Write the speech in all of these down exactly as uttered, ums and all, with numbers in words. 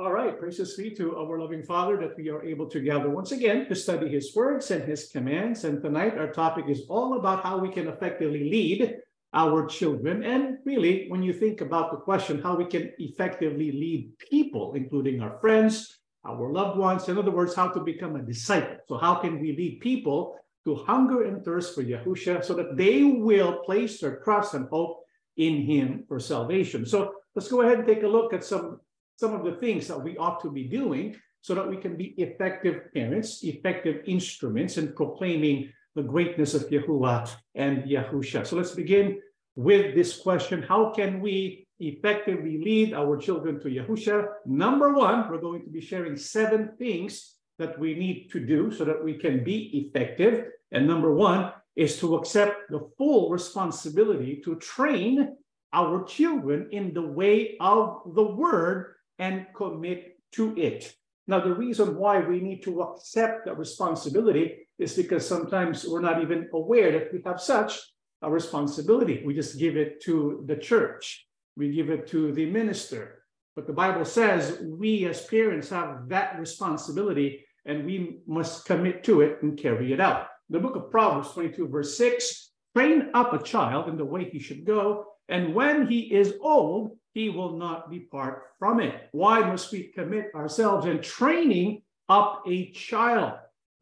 All right, praises be to our loving Father that we are able to gather once again to study his words and his commands. And tonight our topic is all about how we can effectively lead our children. And really, when you think about the question, how we can effectively lead people, including our friends, our loved ones, in other words, how to become a disciple. So how can we lead people to hunger and thirst for Yahusha so that they will place their trust and hope in him for salvation? So let's go ahead and take a look at some, some of the things that we ought to be doing so that we can be effective parents, effective instruments in proclaiming the greatness of Yahuwah and Yahusha. So let's begin with this question. How can we effectively lead our children to Yahusha? Number one, we're going to be sharing seven things that we need to do so that we can be effective. And number one is to accept the full responsibility to train our children in the way of the word and commit to it. Now, the reason why we need to accept that responsibility is because sometimes we're not even aware that we have such a responsibility. We just give it to the church. We give it to the minister. But the Bible says we as parents have that responsibility and we must commit to it and carry it out. The book of Proverbs twenty-two, verse six, train up a child in the way he should go, and when he is old, he will not depart from it. Why must we commit ourselves in training up a child?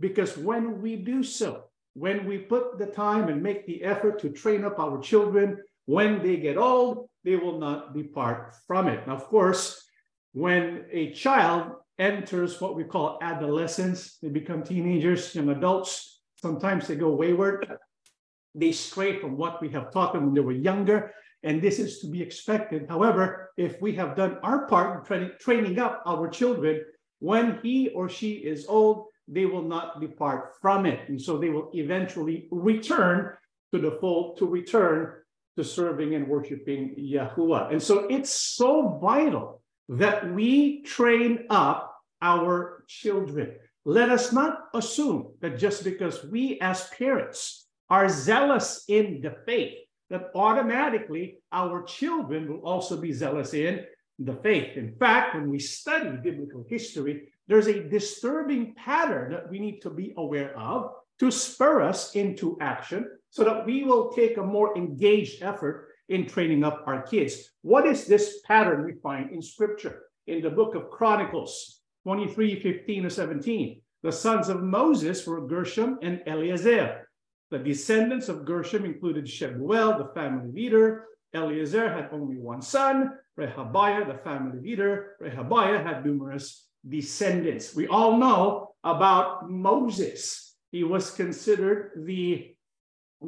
Because when we do so, when we put the time and make the effort to train up our children, when they get old, they will not depart from it. Now, of course, when a child enters what we call adolescence, they become teenagers, young adults. Sometimes they go wayward. They stray from what we have taught them when they were younger, and this is to be expected. However, if we have done our part in training, training up our children, when he or she is old, they will not depart from it. And so they will eventually return to the fold, to return to serving and worshiping Yahuwah. And so it's so vital that we train up our children. Let us not assume that just because we as parents are zealous in the faith, that automatically our children will also be zealous in the faith. In fact, when we study biblical history, there's a disturbing pattern that we need to be aware of to spur us into action so that we will take a more engaged effort in training up our kids. What is this pattern we find in Scripture? In the book of Chronicles twenty-three, fifteen to seventeen, the sons of Moses were Gershom and Eliezer. The descendants of Gershom included Shebuel, the family leader. Eliezer had only one son. Rehabiah, the family leader. Rehabiah had numerous descendants. We all know about Moses. He was considered the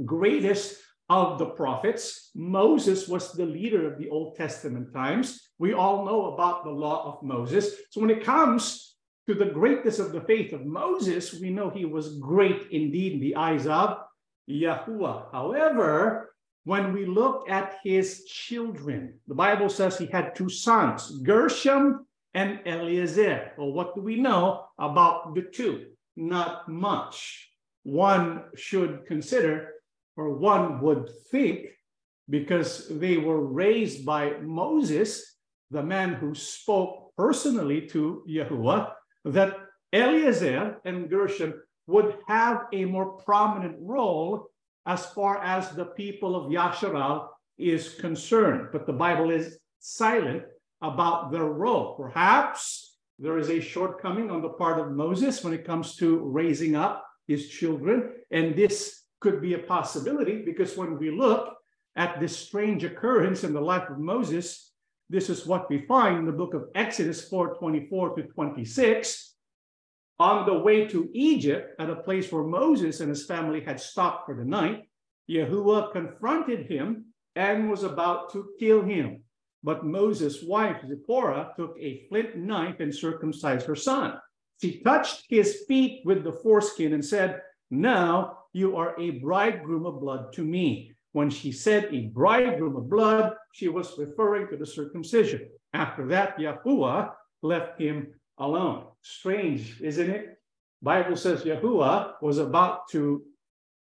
greatest of the prophets. Moses was the leader of the Old Testament times. We all know about the law of Moses. So when it comes to the greatness of the faith of Moses, we know he was great indeed in the eyes of Yahuwah. However, when we look at his children, the Bible says he had two sons, Gershom and Eliezer. Well, what do we know about the two? Not much. One should consider, or one would think, because they were raised by Moses, the man who spoke personally to Yahuwah, that Eliezer and Gershom would have a more prominent role as far as the people of Yasharal is concerned. But the Bible is silent about their role. Perhaps there is a shortcoming on the part of Moses when it comes to raising up his children. And this could be a possibility because when we look at this strange occurrence in the life of Moses, this is what we find in the book of Exodus four, twenty-four to twenty-six. On the way to Egypt, at a place where Moses and his family had stopped for the night, Yahuwah confronted him and was about to kill him. But Moses' wife, Zipporah, took a flint knife and circumcised her son. She touched his feet with the foreskin and said, "Now you are a bridegroom of blood to me." When she said a bridegroom of blood, she was referring to the circumcision. After that, Yahuwah left him alone. Strange, isn't it? Bible says Yahuwah was about to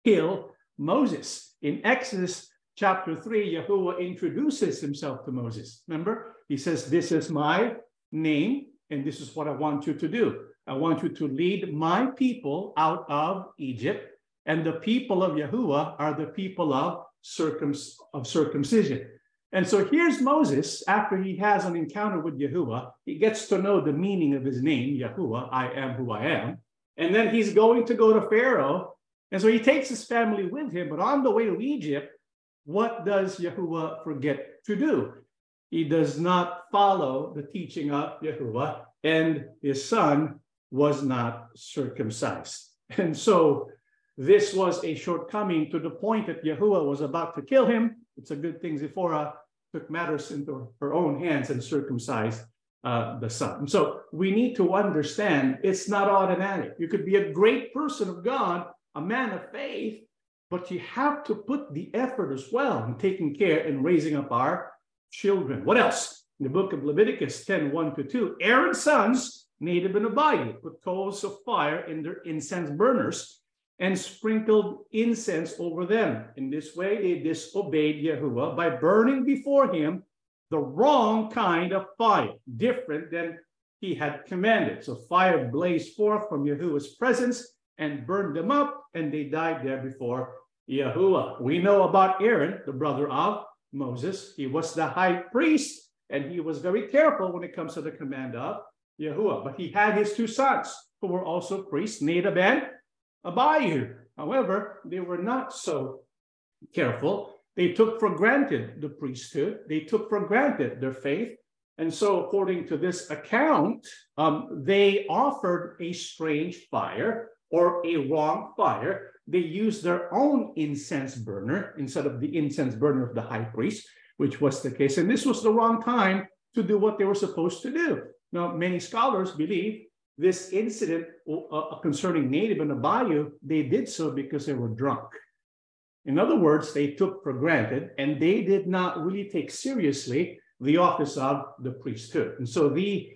kill Moses. In Exodus chapter three, Yahuwah introduces himself to Moses. Remember, he says, "This is my name And this is what I want you to do. I want you to lead my people out of Egypt. And the people of Yahuwah are the people of, circum of circumcision. And so here's Moses, after he has an encounter with Yahuwah, he gets to know the meaning of his name, Yahuwah, I am who I am. And then he's going to go to Pharaoh. And so he takes his family with him. But on the way to Egypt, what does Yahuwah forget to do? He does not follow the teaching of Yahuwah, and his son was not circumcised. And so this was a shortcoming to the point that Yahuwah was about to kill him. It's a good thing Zipporah took matters into her own hands and circumcised uh, the son. So we need to understand it's not automatic. You could be a great person of God, a man of faith, but you have to put the effort as well in taking care and raising up our children. What else? In the book of Leviticus ten, one to two, Aaron's sons, Nadab and Abihu, put coals of fire in their incense burners and sprinkled incense over them. In this way, they disobeyed Yahuwah by burning before him the wrong kind of fire, different than he had commanded. So fire blazed forth from Yahuwah's presence and burned them up, and they died there before Yahuwah. We know about Aaron, the brother of Moses. He was the high priest, and he was very careful when it comes to the command of Yahuwah. But he had his two sons, who were also priests, Nadab and Abihu. However, they were not so careful. They took for granted the priesthood. They took for granted their faith. And so according to this account, um, they offered a strange fire or a wrong fire. They used their own incense burner instead of the incense burner of the high priest, which was the case. And this was the wrong time to do what they were supposed to do. Now, many scholars believe this incident uh, concerning Nadab and Abihu, they did so because they were drunk. In other words, they took for granted, and they did not really take seriously the office of the priesthood. And so the,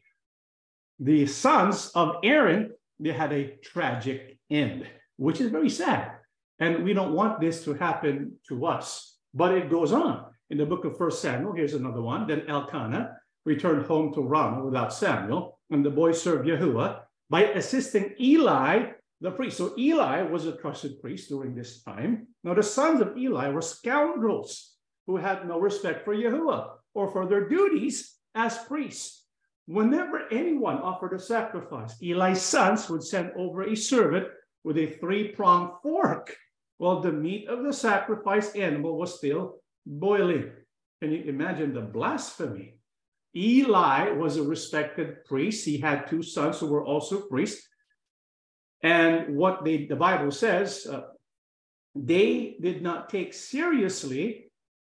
the sons of Aaron, they had a tragic end, which is very sad. And we don't want this to happen to us. But it goes on. In the book of First Samuel, here's another one. Then Elkanah returned home to Ramah without Samuel, and the boy served Yahuwah by assisting Eli, the priest. So Eli was a trusted priest during this time. Now the sons of Eli were scoundrels who had no respect for Yahuwah or for their duties as priests. Whenever anyone offered a sacrifice, Eli's sons would send over a servant with a three-pronged fork while the meat of the sacrifice animal was still boiling. Can you imagine the blasphemy? Eli was a respected priest. He had two sons who were also priests. And what they, the Bible says, uh, they did not take seriously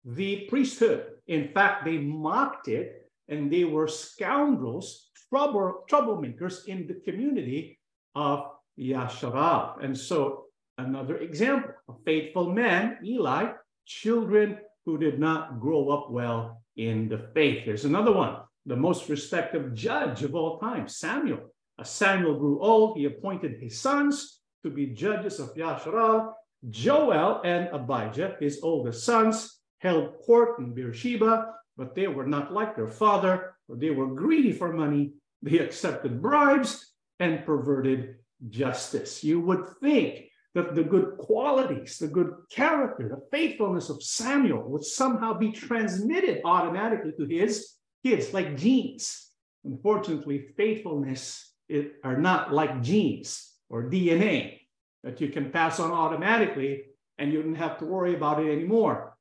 the priesthood. In fact, they mocked it. And they were scoundrels, trouble, troublemakers in the community of Yasharal. And so another example, a faithful man, Eli, children who did not grow up well in the faith. Here's another one, the most respected judge of all time, Samuel. As Samuel grew old, he appointed his sons to be judges of Yasharal. Joel and Abijah, his oldest sons, held court in Beersheba. But they were not like their father, for they were greedy for money. They accepted bribes and perverted justice. You would think that the good qualities, the good character, the faithfulness of Samuel would somehow be transmitted automatically to his kids, like genes. Unfortunately, faithfulness is, are not like genes or D N A that you can pass on automatically, and you don't have to worry about it anymore.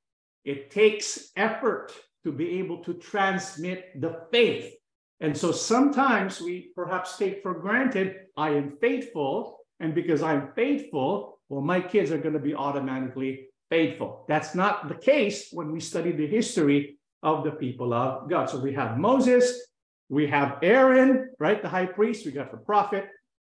It takes effort to be able to transmit the faith. And so sometimes we perhaps take for granted, I am faithful, and because I'm faithful, well, my kids are going to be automatically faithful. That's not the case when we study the history of the people of God. So we have Moses, we have Aaron, right, the high priest, we got the prophet,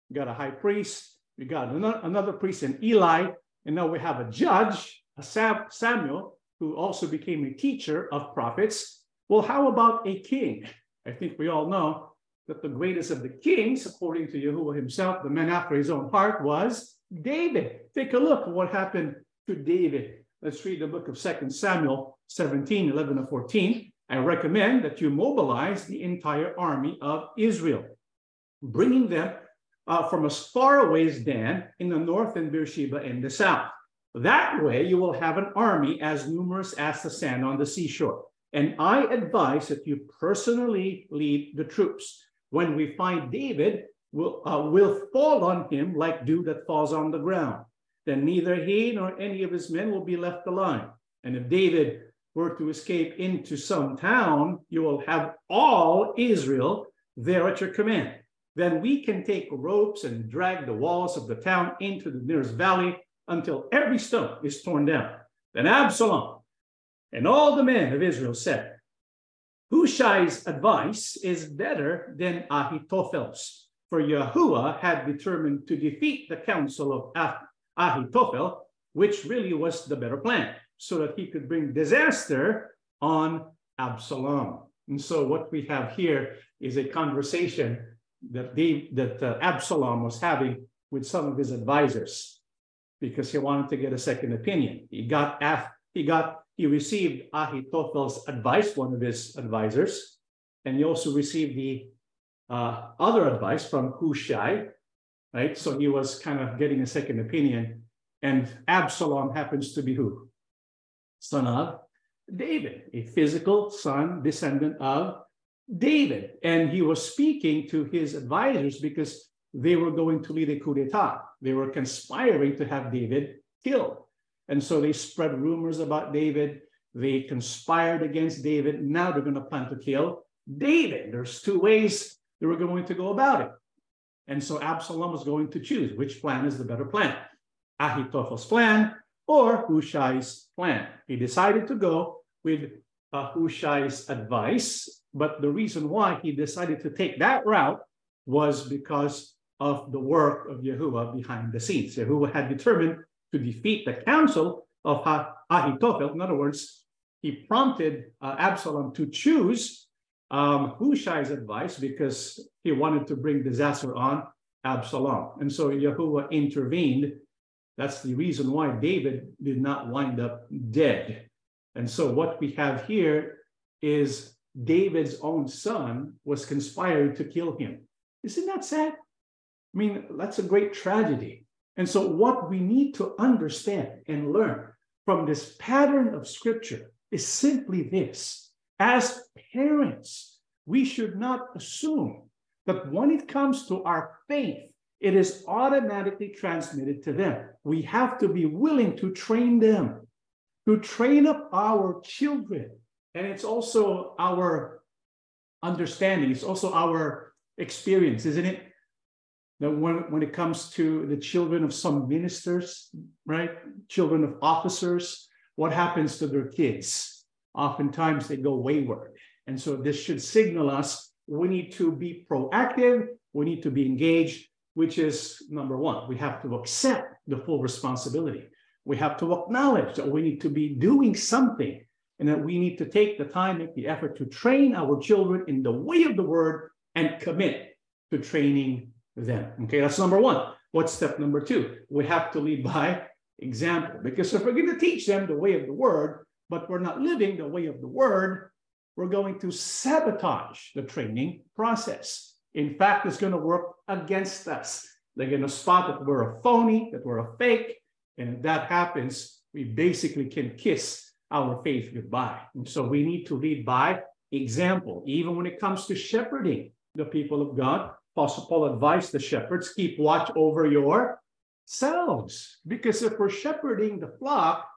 we got a high priest, we got another priest in Eli, and now we have a judge, a Sam, Samuel, who also became a teacher of prophets. Well, how about a king? I think we all know that the greatest of the kings, according to Yahuwah himself, the man after his own heart, was David. Take a look at what happened to David. Let's read the book of Second Samuel seventeen, eleven to fourteen. I recommend that you mobilize the entire army of Israel, bringing them uh, from as far away as Dan in the north and Beersheba in the south. That way, you will have an army as numerous as the sand on the seashore. And I advise that you personally lead the troops. When we find David, we'll, uh, we'll fall on him like dew that falls on the ground. Then neither he nor any of his men will be left alive. And if David were to escape into some town, you will have all Israel there at your command. Then we can take ropes and drag the walls of the town into the nearest valley until every stone is torn down. Then Absalom and all the men of Israel said, Hushai's advice is better than Ahithophel's, for Yahuwah had determined to defeat the counsel of Ahithophel, which really was the better plan, so that he could bring disaster on Absalom. And so what we have here is a conversation that, they, that uh, Absalom was having with some of his advisors, because he wanted to get a second opinion. He got, he got, he received Ahithophel's advice, one of his advisors, and he also received the uh, other advice from Hushai, right? So he was kind of getting a second opinion, and Absalom happens to be who? Son of David, a physical son, descendant of David. And he was speaking to his advisors because they were going to lead a coup d'etat. They were conspiring to have David killed. And so they spread rumors about David. They conspired against David. Now they're going to plan to kill David. There's two ways they were going to go about it. And so Absalom was going to choose which plan is the better plan, Ahithophel's plan or Hushai's plan. He decided to go with uh, Hushai's advice. But the reason why he decided to take that route was because of the work of Yahuwah behind the scenes. Yahuwah had determined to defeat the counsel of Ahithophel. In other words, he prompted uh, Absalom to choose um, Hushai's advice because he wanted to bring disaster on Absalom. And so Yahuwah intervened. That's the reason why David did not wind up dead. And so what we have here is David's own son was conspiring to kill him. Isn't that sad? I mean, that's a great tragedy. And so what we need to understand and learn from this pattern of scripture is simply this. As parents, we should not assume that when it comes to our faith, it is automatically transmitted to them. We have to be willing to train them, to train up our children. And it's also our understanding. It's also our experience, isn't it? That when, when it comes to the children of some ministers, right? Children of officers, what happens to their kids? Oftentimes they go wayward. And so this should signal us, we need to be proactive, we need to be engaged, which is number one, we have to accept the full responsibility. We have to acknowledge that we need to be doing something and that we need to take the time and the effort to train our children in the way of the word and commit to training them. Okay, that's number one. What's step number two? We have to lead by example, because if we're going to teach them the way of the word, but we're not living the way of the word, we're going to sabotage the training process. In fact, it's going to work against us. They're going to spot that we're a phony, that we're a fake, and if that happens, we basically can kiss our faith goodbye. And so we need to lead by example, even when it comes to shepherding the people of God. Apostle Paul advised the shepherds, keep watch over yourselves, because if we're shepherding the flock,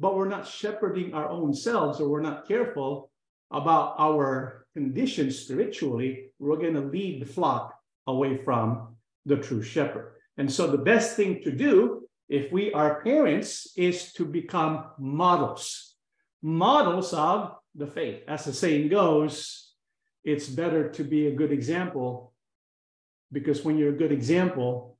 but we're not shepherding our own selves, or we're not careful about our condition spiritually, we're going to lead the flock away from the true shepherd. And so the best thing to do, if we are parents, is to become models, models of the faith. As the saying goes, it's better to be a good example, because when you're a good example,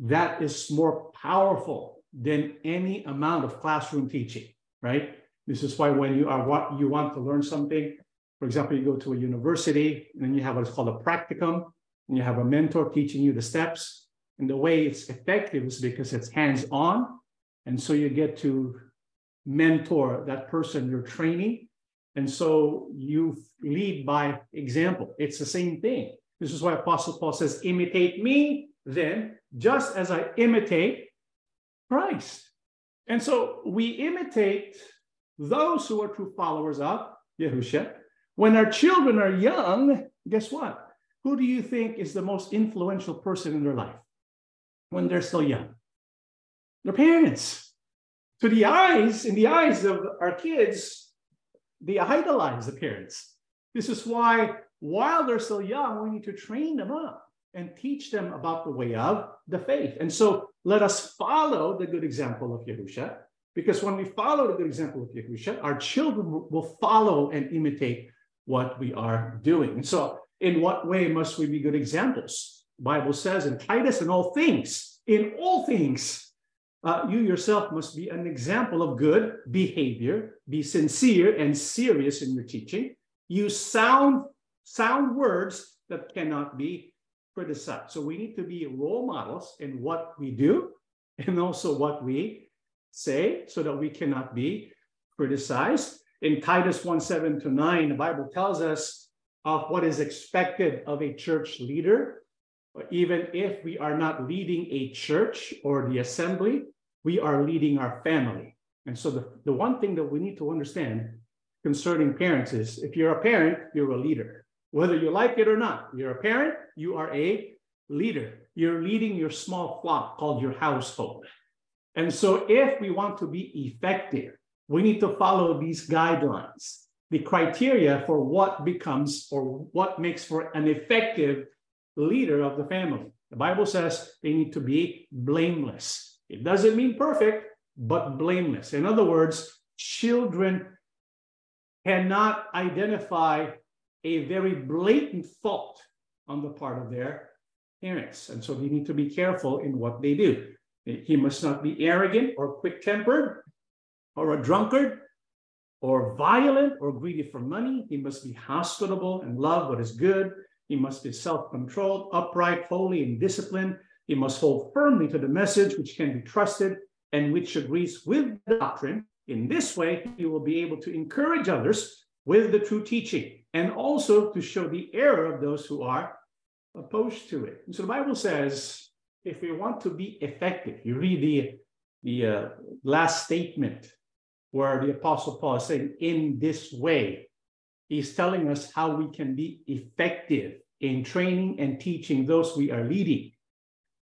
that is more powerful than any amount of classroom teaching, right? This is why when you are what you want to learn something, for example, you go to a university and then you have what's called a practicum, and you have a mentor teaching you the steps. And the way it's effective is because it's hands-on. And so you get to mentor that person you're training. And so you lead by example. It's the same thing. This is why Apostle Paul says, imitate me then, just as I imitate Christ. And so we imitate those who are true followers of Yahusha. When our children are young, guess what? Who do you think is the most influential person in their life when they're still young? Their parents. To the eyes, in the eyes of our kids, they idolize the parents. This is why, while they're still young, we need to train them up and teach them about the way of the faith. And so let us follow the good example of Yahusha, because when we follow the good example of Yahusha, our children will follow and imitate what we are doing. And so in what way must we be good examples? The Bible says in Titus, in all things, in all things, Uh, you yourself must be an example of good behavior. Be sincere and serious in your teaching. Use sound, sound words that cannot be criticized. So we need to be role models in what we do and also what we say, so that we cannot be criticized. In Titus one, seven to nine, the Bible tells us of what is expected of a church leader. Even if we are not leading a church or the assembly, we are leading our family. And so the, the one thing that we need to understand concerning parents is, if you're a parent, you're a leader. Whether you like it or not, you're a parent, you are a leader. You're leading your small flock called your household. And so if we want to be effective, we need to follow these guidelines, the criteria for what becomes or what makes for an effective leader of the family. The Bible says they need to be blameless. It doesn't mean perfect, but blameless. In other words, children cannot identify a very blatant fault on the part of their parents. And so they need to be careful in what they do. He must not be arrogant or quick-tempered or a drunkard or violent or greedy for money. He must be hospitable and love what is good. He must be self-controlled, upright, holy, and disciplined. He must hold firmly to the message which can be trusted and which agrees with the doctrine. In this way, he will be able to encourage others with the true teaching and also to show the error of those who are opposed to it. And so the Bible says, if we want to be effective, you read the, the uh, last statement where the Apostle Paul is saying, in this way, he's telling us how we can be effective in training and teaching those we are leading.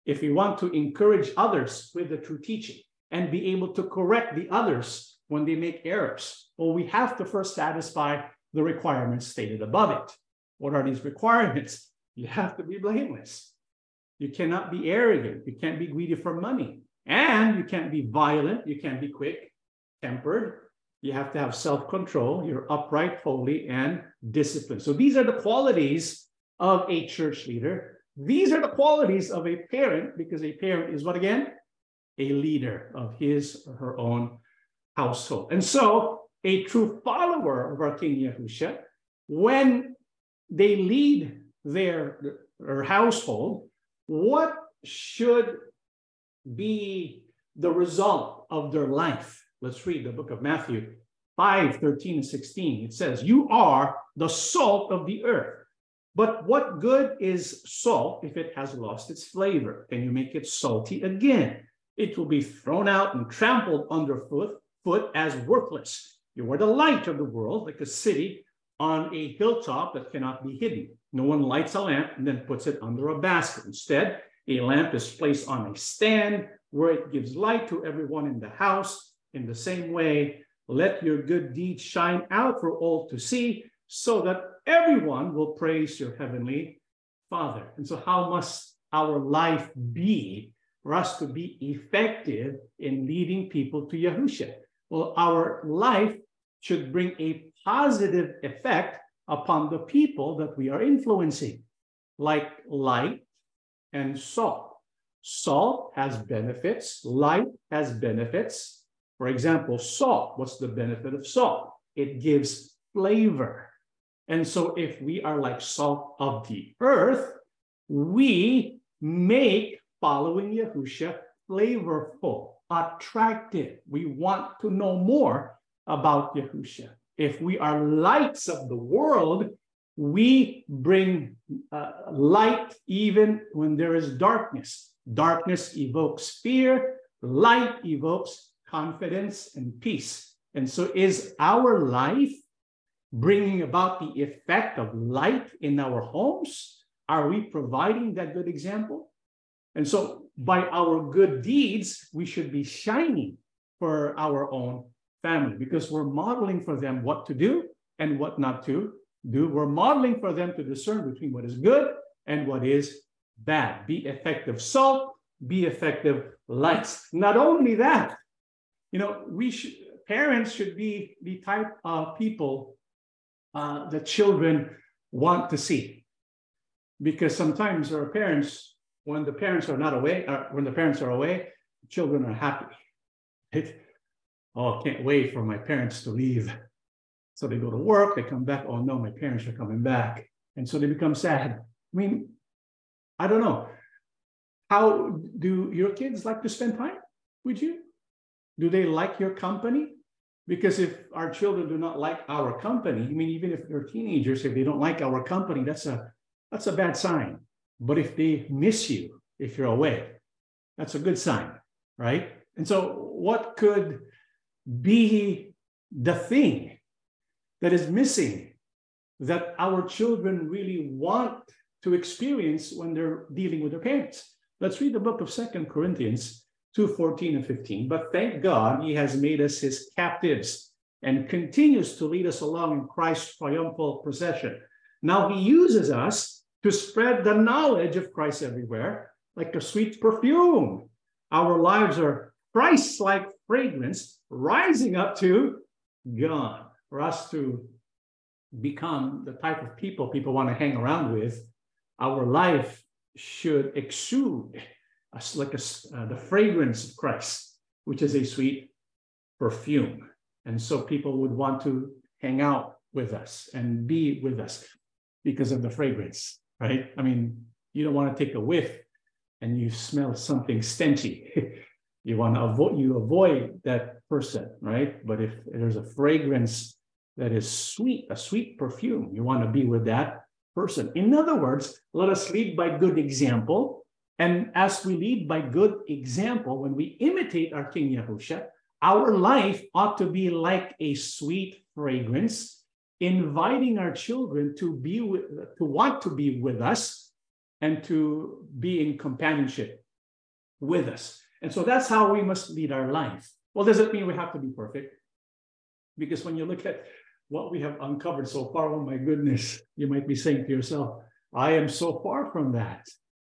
If we want to encourage others with the true teaching and be able to correct the others when they make errors, well, we have to first satisfy the requirements stated above it. What are these requirements? You have to be blameless. You cannot be arrogant. You can't be greedy for money. And you can't be violent. You can't be quick-tempered. You have to have self-control. You're upright, holy, and disciplined. So these are the qualities of a church leader. These are the qualities of a parent, because a parent is what again? A leader of his or her own household. And so a true follower of our King Yahusha, when they lead their, their household, what should be the result of their life? Let's read the book of Matthew five, thirteen and sixteen. It says, you are the salt of the earth. But what good is salt if it has lost its flavor? Can you make it salty again? It will be thrown out and trampled underfoot foot as worthless. You are the light of the world, like a city on a hilltop that cannot be hidden. No one lights a lamp and then puts it under a basket. Instead, a lamp is placed on a stand where it gives light to everyone in the house. In the same way, let your good deeds shine out for all to see, so that everyone will praise your heavenly Father. And so how must our life be for us to be effective in leading people to Yahusha? Well, our life should bring a positive effect upon the people that we are influencing, like light and salt. Salt has benefits, light has benefits. For example, salt, what's the benefit of salt? It gives flavor. And so if we are like salt of the earth, we make following Yahusha flavorful, attractive. We want to know more about Yahusha. If we are lights of the world, we bring uh, light even when there is darkness. Darkness evokes fear. Light evokes confidence and peace. And so is our life bringing about the effect of light in our homes? Are we providing that good example? And so by our good deeds, we should be shining for our own family, because we're modeling for them what to do and what not to do. We're modeling for them to discern between what is good and what is bad. Be effective salt, be effective lights. Not only that, you know, we should, parents should be the type of people uh, that children want to see, because sometimes our parents, when the parents are not away, or when the parents are away, children are happy. Right? Oh, I can't wait for my parents to leave. So they go to work, they come back, oh no, my parents are coming back. And so they become sad. I mean, I don't know. How do your kids like to spend time with you? Do they like your company? Because if our children do not like our company, I mean, even if they're teenagers, if they don't like our company, that's a, that's a bad sign. But if they miss you, if you're away, that's a good sign, right? And so what could be the thing that is missing that our children really want to experience when they're dealing with their parents? Let's read the book of Second Corinthians two, fourteen and fifteen. But thank God he has made us his captives and continues to lead us along in Christ's triumphal procession. Now he uses us to spread the knowledge of Christ everywhere, like a sweet perfume. Our lives are Christ-like fragrance rising up to God. For us to become the type of people people want to hang around with, our life should exude us like a, uh, the fragrance of Christ, which is a sweet perfume. And so people would want to hang out with us and be with us because of the fragrance, right? I mean, you don't want to take a whiff and you smell something stenchy. You want to avoid, you avoid that person, right? But if there's a fragrance that is sweet, a sweet perfume, you want to be with that person. In other words, let us lead by good example. And as we lead by good example, when we imitate our King Yahusha, our life ought to be like a sweet fragrance, inviting our children to be with, to want to be with us and to be in companionship with us. And so that's how we must lead our life. Well, does it mean we have to be perfect? Because when you look at what we have uncovered so far, oh my goodness, you might be saying to yourself, I am so far from that.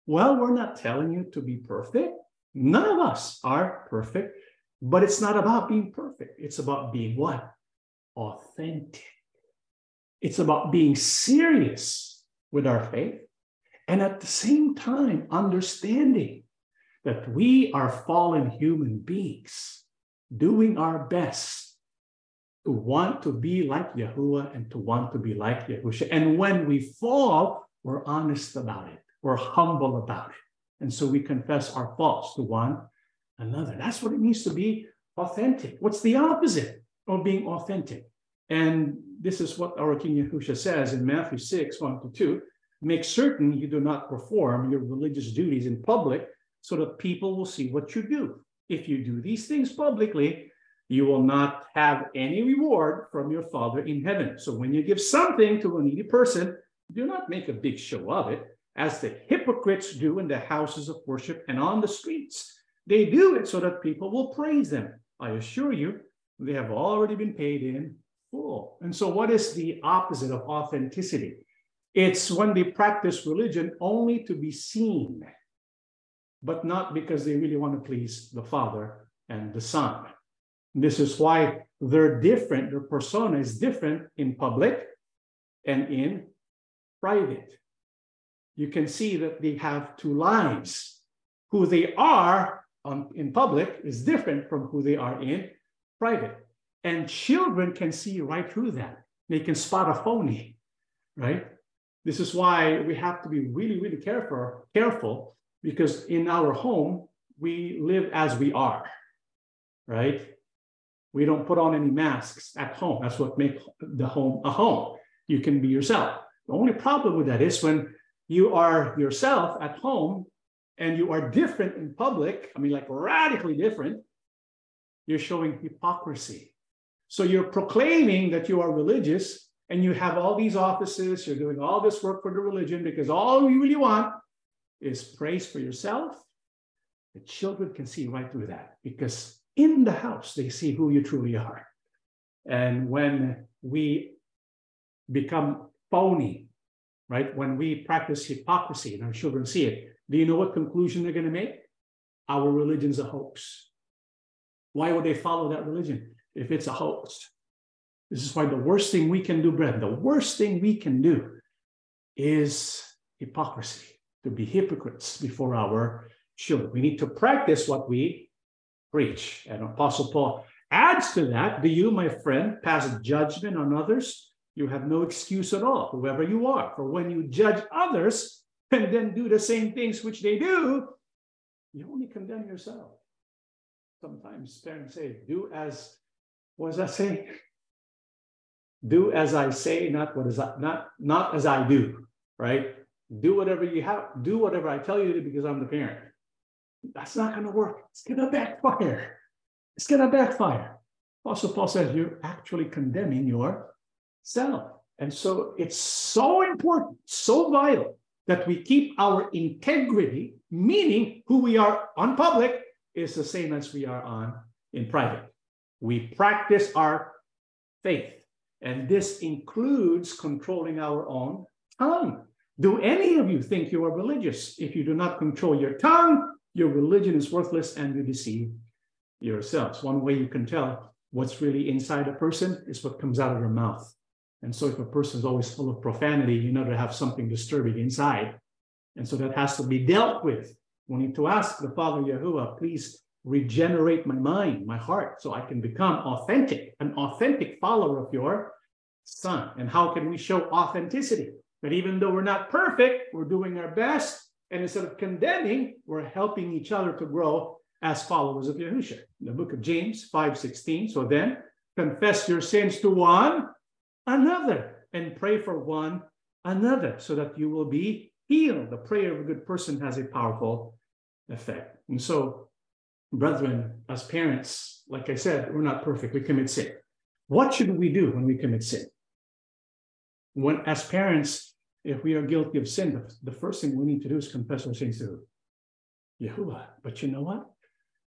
Well, we're not telling you to be perfect. None of us are perfect, but it's not about being perfect. It's about being what? Authentic. It's about being serious with our faith and at the same time understanding that we are fallen human beings doing our best to want to be like Yahuwah and to want to be like Yahusha. And when we fall, we're honest about it. We're humble about it. And so we confess our faults to one another. That's what it means to be authentic. What's the opposite of being authentic? And this is what our King Yahusha says in Matthew six, one to two. Make certain you do not perform your religious duties in public, so that people will see what you do. If you do these things publicly, you will not have any reward from your Father in heaven. So when you give something to a needy person, do not make a big show of it, as the hypocrites do in the houses of worship and on the streets. They do it so that people will praise them. I assure you, they have already been paid in full. And so what is the opposite of authenticity? It's when they practice religion only to be seen, but not because they really want to please the Father and the Son. This is why they're different. Their persona is different in public and in private. You can see that they have two lives. Who they are on, in public is different from who they are in private. And children can see right through that. They can spot a phony, right? This is why we have to be really, really careful, careful because in our home, we live as we are, right? We don't put on any masks at home. That's what makes the home a home. You can be yourself. The only problem with that is when you are yourself at home and you are different in public, I mean, like radically different, you're showing hypocrisy. So you're proclaiming that you are religious and you have all these offices, you're doing all this work for the religion because all you really want is praise for yourself. The children can see right through that because in the house, they see who you truly are. And when we become phony, right? When we practice hypocrisy and our children see it, do you know what conclusion they're going to make? Our religion's a hoax. Why would they follow that religion if it's a hoax? This is why the worst thing we can do, Brad, the worst thing we can do is hypocrisy, to be hypocrites before our children. We need to practice what we preach. And Apostle Paul adds to that, do you, my friend, pass judgment on others? You have no excuse at all, whoever you are. For when you judge others and then do the same things which they do, you only condemn yourself. Sometimes parents say, do as, what does that say? Do as I say, not what is I, not, not as I do, right? Do whatever you have, do whatever I tell you to because I'm the parent. That's not going to work. It's going to backfire. It's going to backfire. Apostle Paul says you're actually condemning yourself. And so it's so important, so vital that we keep our integrity, meaning who we are on public is the same as we are on in private. We practice our faith. And this includes controlling our own tongue. Do any of you think you are religious? If you do not control your tongue, your religion is worthless and you deceive yourselves. One way you can tell what's really inside a person is what comes out of their mouth. And so if a person is always full of profanity, you know they have something disturbing inside. And so that has to be dealt with. We need to ask the Father Yahuwah, please regenerate my mind, my heart, so I can become authentic, an authentic follower of your Son. And how can we show authenticity? That even though we're not perfect, we're doing our best. And instead of condemning, we're helping each other to grow as followers of Yahusha. In the book of James five sixteen, so then confess your sins to one another and pray for one another so that you will be healed. The prayer of a good person has a powerful effect. And so, brethren, as parents, like I said, we're not perfect. We commit sin. What should we do when we commit sin? When, as parents, if we are guilty of sin, the first thing we need to do is confess our sins to Yahuwah. But you know what?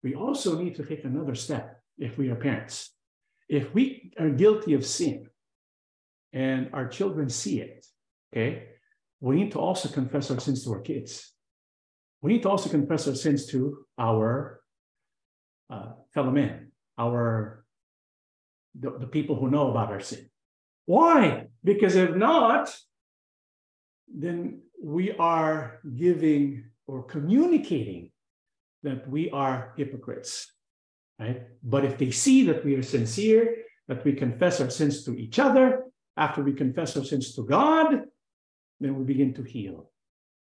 We also need to take another step if we are parents. If we are guilty of sin and our children see it, okay, we need to also confess our sins to our kids. We need to also confess our sins to our uh, fellow men, our, the, the people who know about our sin. Why? Because if not, then we are giving or communicating that we are hypocrites, right? But if they see that we are sincere, that we confess our sins to each other, after we confess our sins to God, then we begin to heal.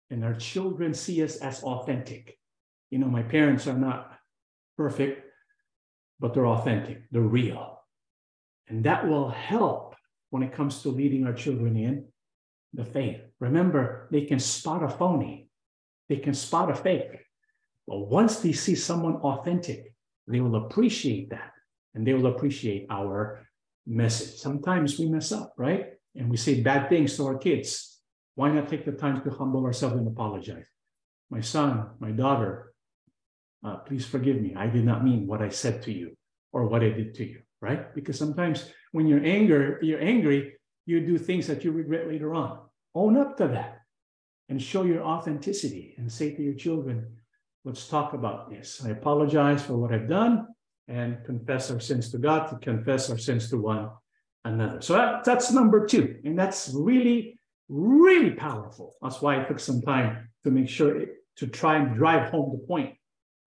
And our children see us as authentic. You know, my parents are not perfect, but they're authentic, they're real. And that will help when it comes to leading our children in the faith. Remember, they can spot a phony. They can spot a fake. But once they see someone authentic, they will appreciate that. And they will appreciate our message. Sometimes we mess up, right? And we say bad things to our kids. Why not take the time to humble ourselves and apologize? My son, my daughter, uh, please forgive me. I did not mean what I said to you or what I did to you, right? Because sometimes when you're anger, you're angry, you do things that you regret later on. Own up to that and show your authenticity and say to your children, let's talk about this. I apologize for what I've done and confess our sins to God, to confess our sins to one another. So that, that's number two. And that's really, really powerful. That's why it took some time to make sure it, to try and drive home the point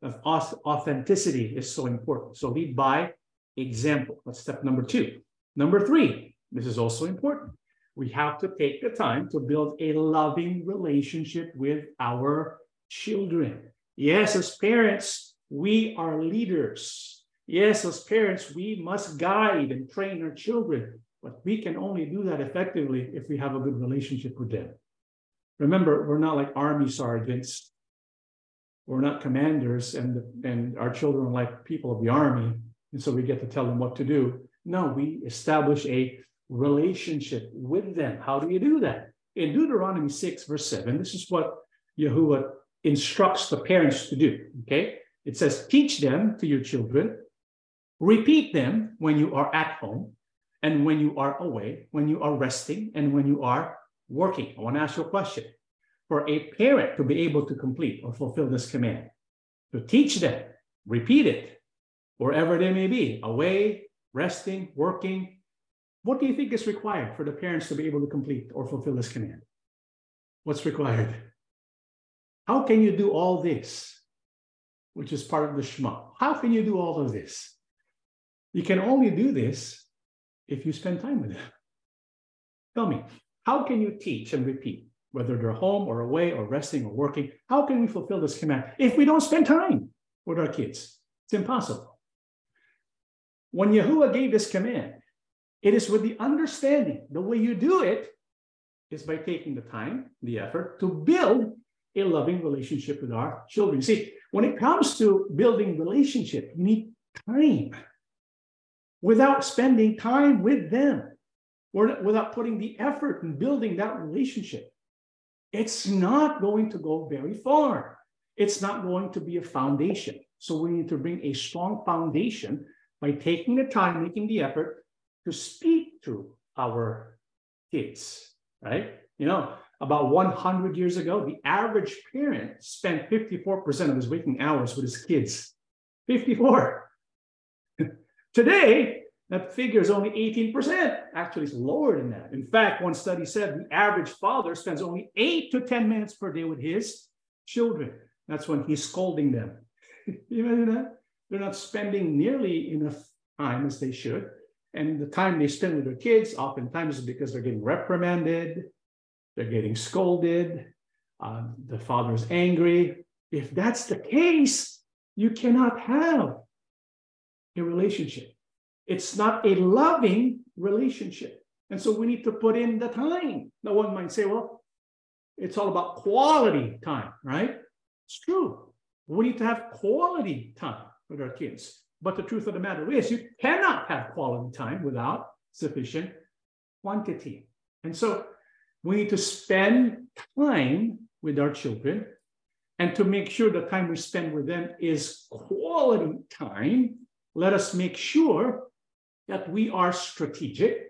of authenticity is so important. So lead by example. That's step number two. Number three. This is also important. We have to take the time to build a loving relationship with our children. Yes, as parents, we are leaders. Yes, as parents, we must guide and train our children, but we can only do that effectively if we have a good relationship with them. Remember, we're not like army sergeants. We're not commanders, and, and our children are like people of the army, and so we get to tell them what to do. No, we establish a relationship with them. How do you do that? In Deuteronomy six, verse seven, this is what Yahuwah instructs the parents to do, okay? It says, teach them to your children, repeat them when you are at home, and when you are away, when you are resting, and when you are working. I want to ask you a question. For a parent to be able to complete or fulfill this command, to teach them, repeat it, wherever they may be, away, resting, working, what do you think is required for the parents to be able to complete or fulfill this command? What's required? How can you do all this, which is part of the Shema? How can you do all of this? You can only do this if you spend time with them. Tell me, how can you teach and repeat? Whether they're home or away or resting or working, how can we fulfill this command if we don't spend time with our kids? It's impossible. When Yahuwah gave this command, it is with the understanding the way you do it is by taking the time, the effort to build a loving relationship with our children. See, when it comes to building relationship, you need time. Without spending time with them, or without putting the effort in building that relationship, it's not going to go very far. It's not going to be a foundation. So we need to bring a strong foundation by taking the time, making the effort to speak to our kids, right? You know, about one hundred years ago, the average parent spent fifty-four percent of his waking hours with his kids. fifty-four. Today, that figure is only eighteen percent. Actually, it's lower than that. In fact, one study said the average father spends only eight to ten minutes per day with his children. That's when he's scolding them. You imagine that? They're not spending nearly enough time as they should. And the time they spend with their kids oftentimes is because they're getting reprimanded, they're getting scolded, uh, the father's angry. If that's the case, you cannot have a relationship. It's not a loving relationship. And so we need to put in the time. Now one might say, well, it's all about quality time, right? It's true. We need to have quality time with our kids. But the truth of the matter is you cannot have quality time without sufficient quantity. And so we need to spend time with our children and to make sure the time we spend with them is quality time. Let us make sure that we are strategic,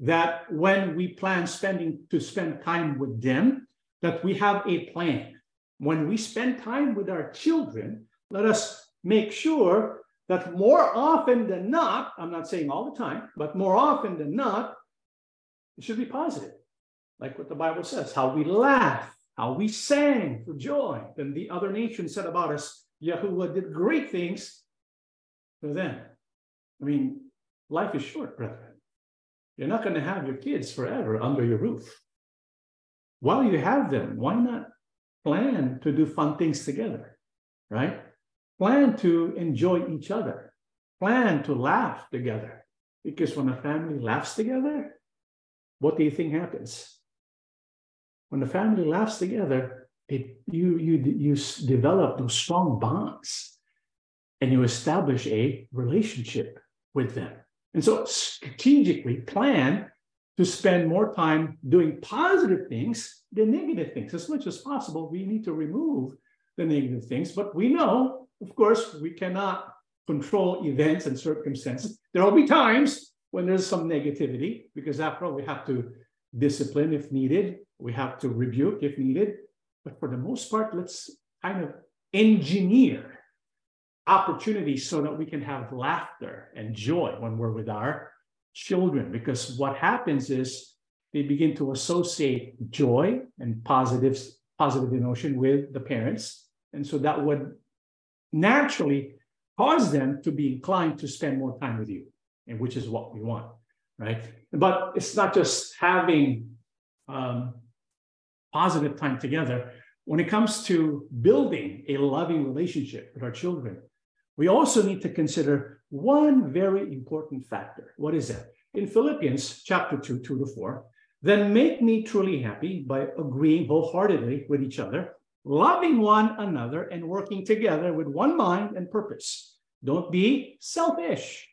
that when we plan spending to spend time with them, that we have a plan. When we spend time with our children, let us make sure that more often than not, I'm not saying all the time, but more often than not, it should be positive. Like what the Bible says, how we laugh, how we sang for joy. Then the other nation said about us, Yahuwah did great things for them. I mean, life is short, brethren. You're not going to have your kids forever under your roof. While you have them, why not plan to do fun things together, right? Plan to enjoy each other. Plan to laugh together. Because when a family laughs together, what do you think happens? When the family laughs together, it, you, you, you develop those strong bonds and you establish a relationship with them. And so strategically plan to spend more time doing positive things than negative things. As much as possible, we need to remove the negative things. But we know, of course, we cannot control events and circumstances. There will be times when there's some negativity, because after all, we have to discipline if needed. We have to rebuke if needed. But for the most part, let's kind of engineer opportunities so that we can have laughter and joy when we're with our children. Because what happens is they begin to associate joy and positive, positive emotion with the parents. And so that would naturally cause them to be inclined to spend more time with you, and which is what we want, right? But it's not just having um, positive time together. When it comes to building a loving relationship with our children, we also need to consider one very important factor. What is that? In Philippians chapter two, two to four, then make me truly happy by agreeing wholeheartedly with each other, loving one another, and working together with one mind and purpose. Don't be selfish.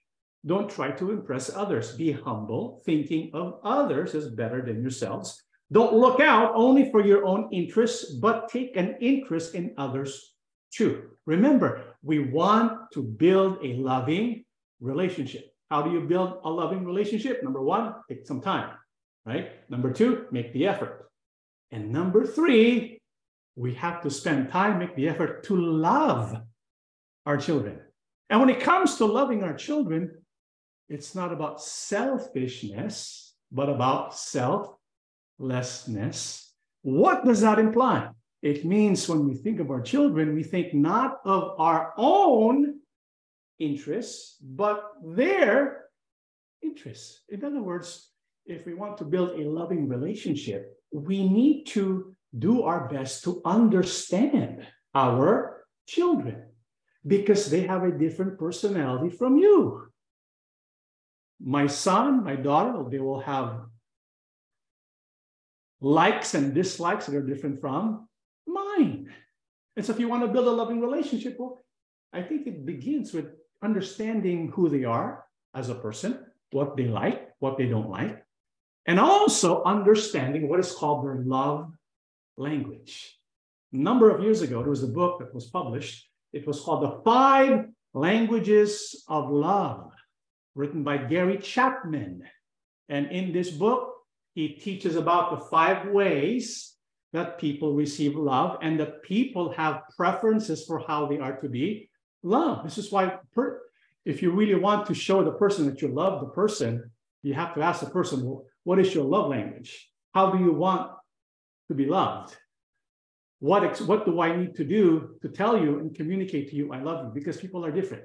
Don't try to impress others. Be humble, thinking of others as better than yourselves. Don't look out only for your own interests, but take an interest in others too. Remember, we want to build a loving relationship. How do you build a loving relationship? Number one, take some time, right? Number two, make the effort. And number three, we have to spend time, make the effort to love our children. And when it comes to loving our children, it's not about selfishness, but about selflessness. What does that imply? It means when we think of our children, we think not of our own interests, but their interests. In other words, if we want to build a loving relationship, we need to do our best to understand our children, because they have a different personality from you. My son, my daughter, they will have likes and dislikes that are different from mine. And so if you want to build a loving relationship, well, I think it begins with understanding who they are as a person, what they like, what they don't like, and also understanding what is called their love language. A number of years ago, there was a book that was published. It was called The Five Languages of Love, written by Gary Chapman. And in this book, he teaches about the five ways that people receive love and that people have preferences for how they are to be loved. This is why per if you really want to show the person that you love the person, you have to ask the person, well, what is your love language? How do you want to be loved? What, what do I need to do to tell you and communicate to you I love you? Because people are different.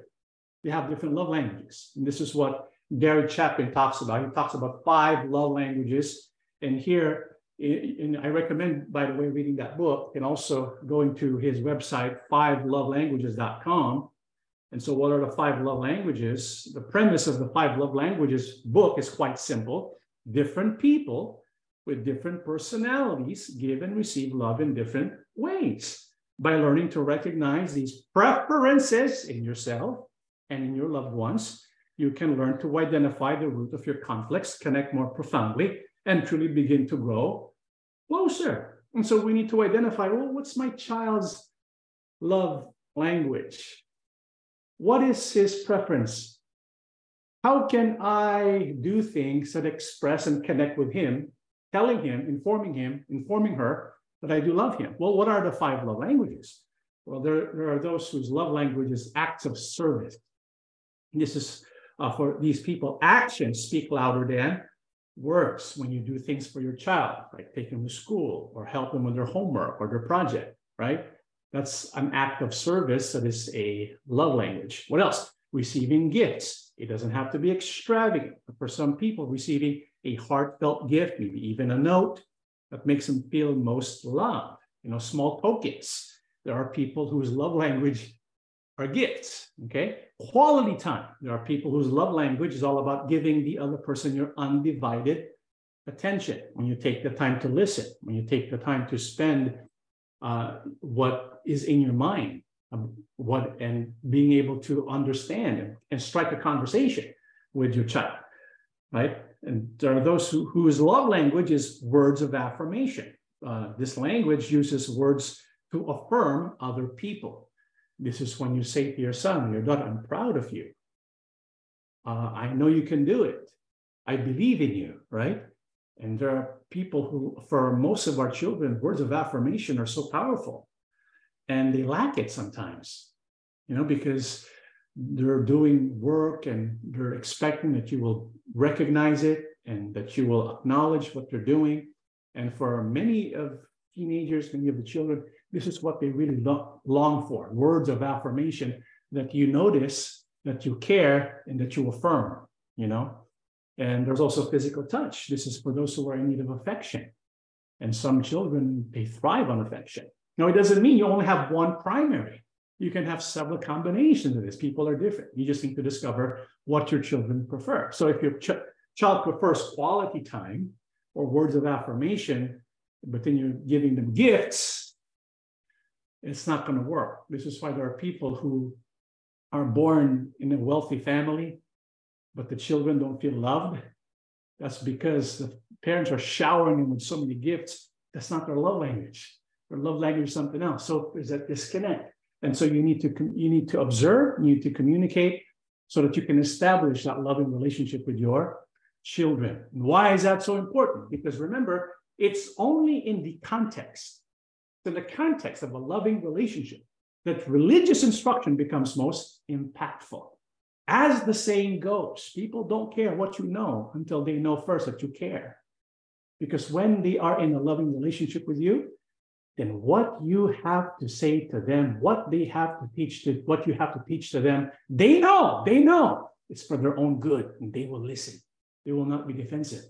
They have different love languages. And this is what Gary Chapman talks about. He talks about five love languages. And here, and I recommend, by the way, reading that book and also going to his website, five love languages dot com. And so what are the five love languages? The premise of the Five Love Languages book is quite simple. Different people with different personalities give and receive love in different ways. By learning to recognize these preferences in yourself and in your loved ones, you can learn to identify the root of your conflicts, connect more profoundly, and truly begin to grow closer. And so we need to identify, well, what's my child's love language? What is his preference? How can I do things that express and connect with him, telling him, informing him, informing her that I do love him? Well, what are the five love languages? Well, there, there are those whose love language is acts of service. This is uh, for these people, actions speak louder than words. When you do things for your child, like take them to school or help them with their homework or their project, right? That's an act of service that is a love language. What else? Receiving gifts. It doesn't have to be extravagant, but for some people, receiving a heartfelt gift, maybe even a note that makes them feel most loved. You know, small tokens. There are people whose love language are gifts, okay? Quality time. There are people whose love language is all about giving the other person your undivided attention. When you take the time to listen, when you take the time to spend uh, what is in your mind, um, what and being able to understand and, and strike a conversation with your child, right? And there are those who, whose love language is words of affirmation. Uh, this language uses words to affirm other people. This is when you say to your son or your daughter, I'm proud of you. Uh, I know you can do it. I believe in you, right? And there are people who, for most of our children, words of affirmation are so powerful. And they lack it sometimes, you know, because they're doing work and they're expecting that you will recognize it and that you will acknowledge what they're doing. And for many of teenagers, many of the children, this is what they really lo- long for, words of affirmation that you notice, that you care, and that you affirm, you know. And there's also physical touch. This is for those who are in need of affection. And some children, they thrive on affection. Now, it doesn't mean you only have one primary. You can have several combinations of this. People are different. You just need to discover what your children prefer. So if your ch child prefers quality time or words of affirmation, but then you're giving them gifts, it's not going to work. This is why there are people who are born in a wealthy family, but the children don't feel loved. That's because the parents are showering them with so many gifts. That's not their love language. Their love language is something else. So there's that disconnect. And so you need to you need to observe, you need to communicate so that you can establish that loving relationship with your children. And why is that so important? Because remember, it's only in the context, in the context of a loving relationship, that religious instruction becomes most impactful. As the saying goes, people don't care what you know until they know first that you care. Because when they are in a loving relationship with you, then what you have to say to them, what they have to teach to, what you have to teach to them, they know, they know it's for their own good, and they will listen. They will not be defensive,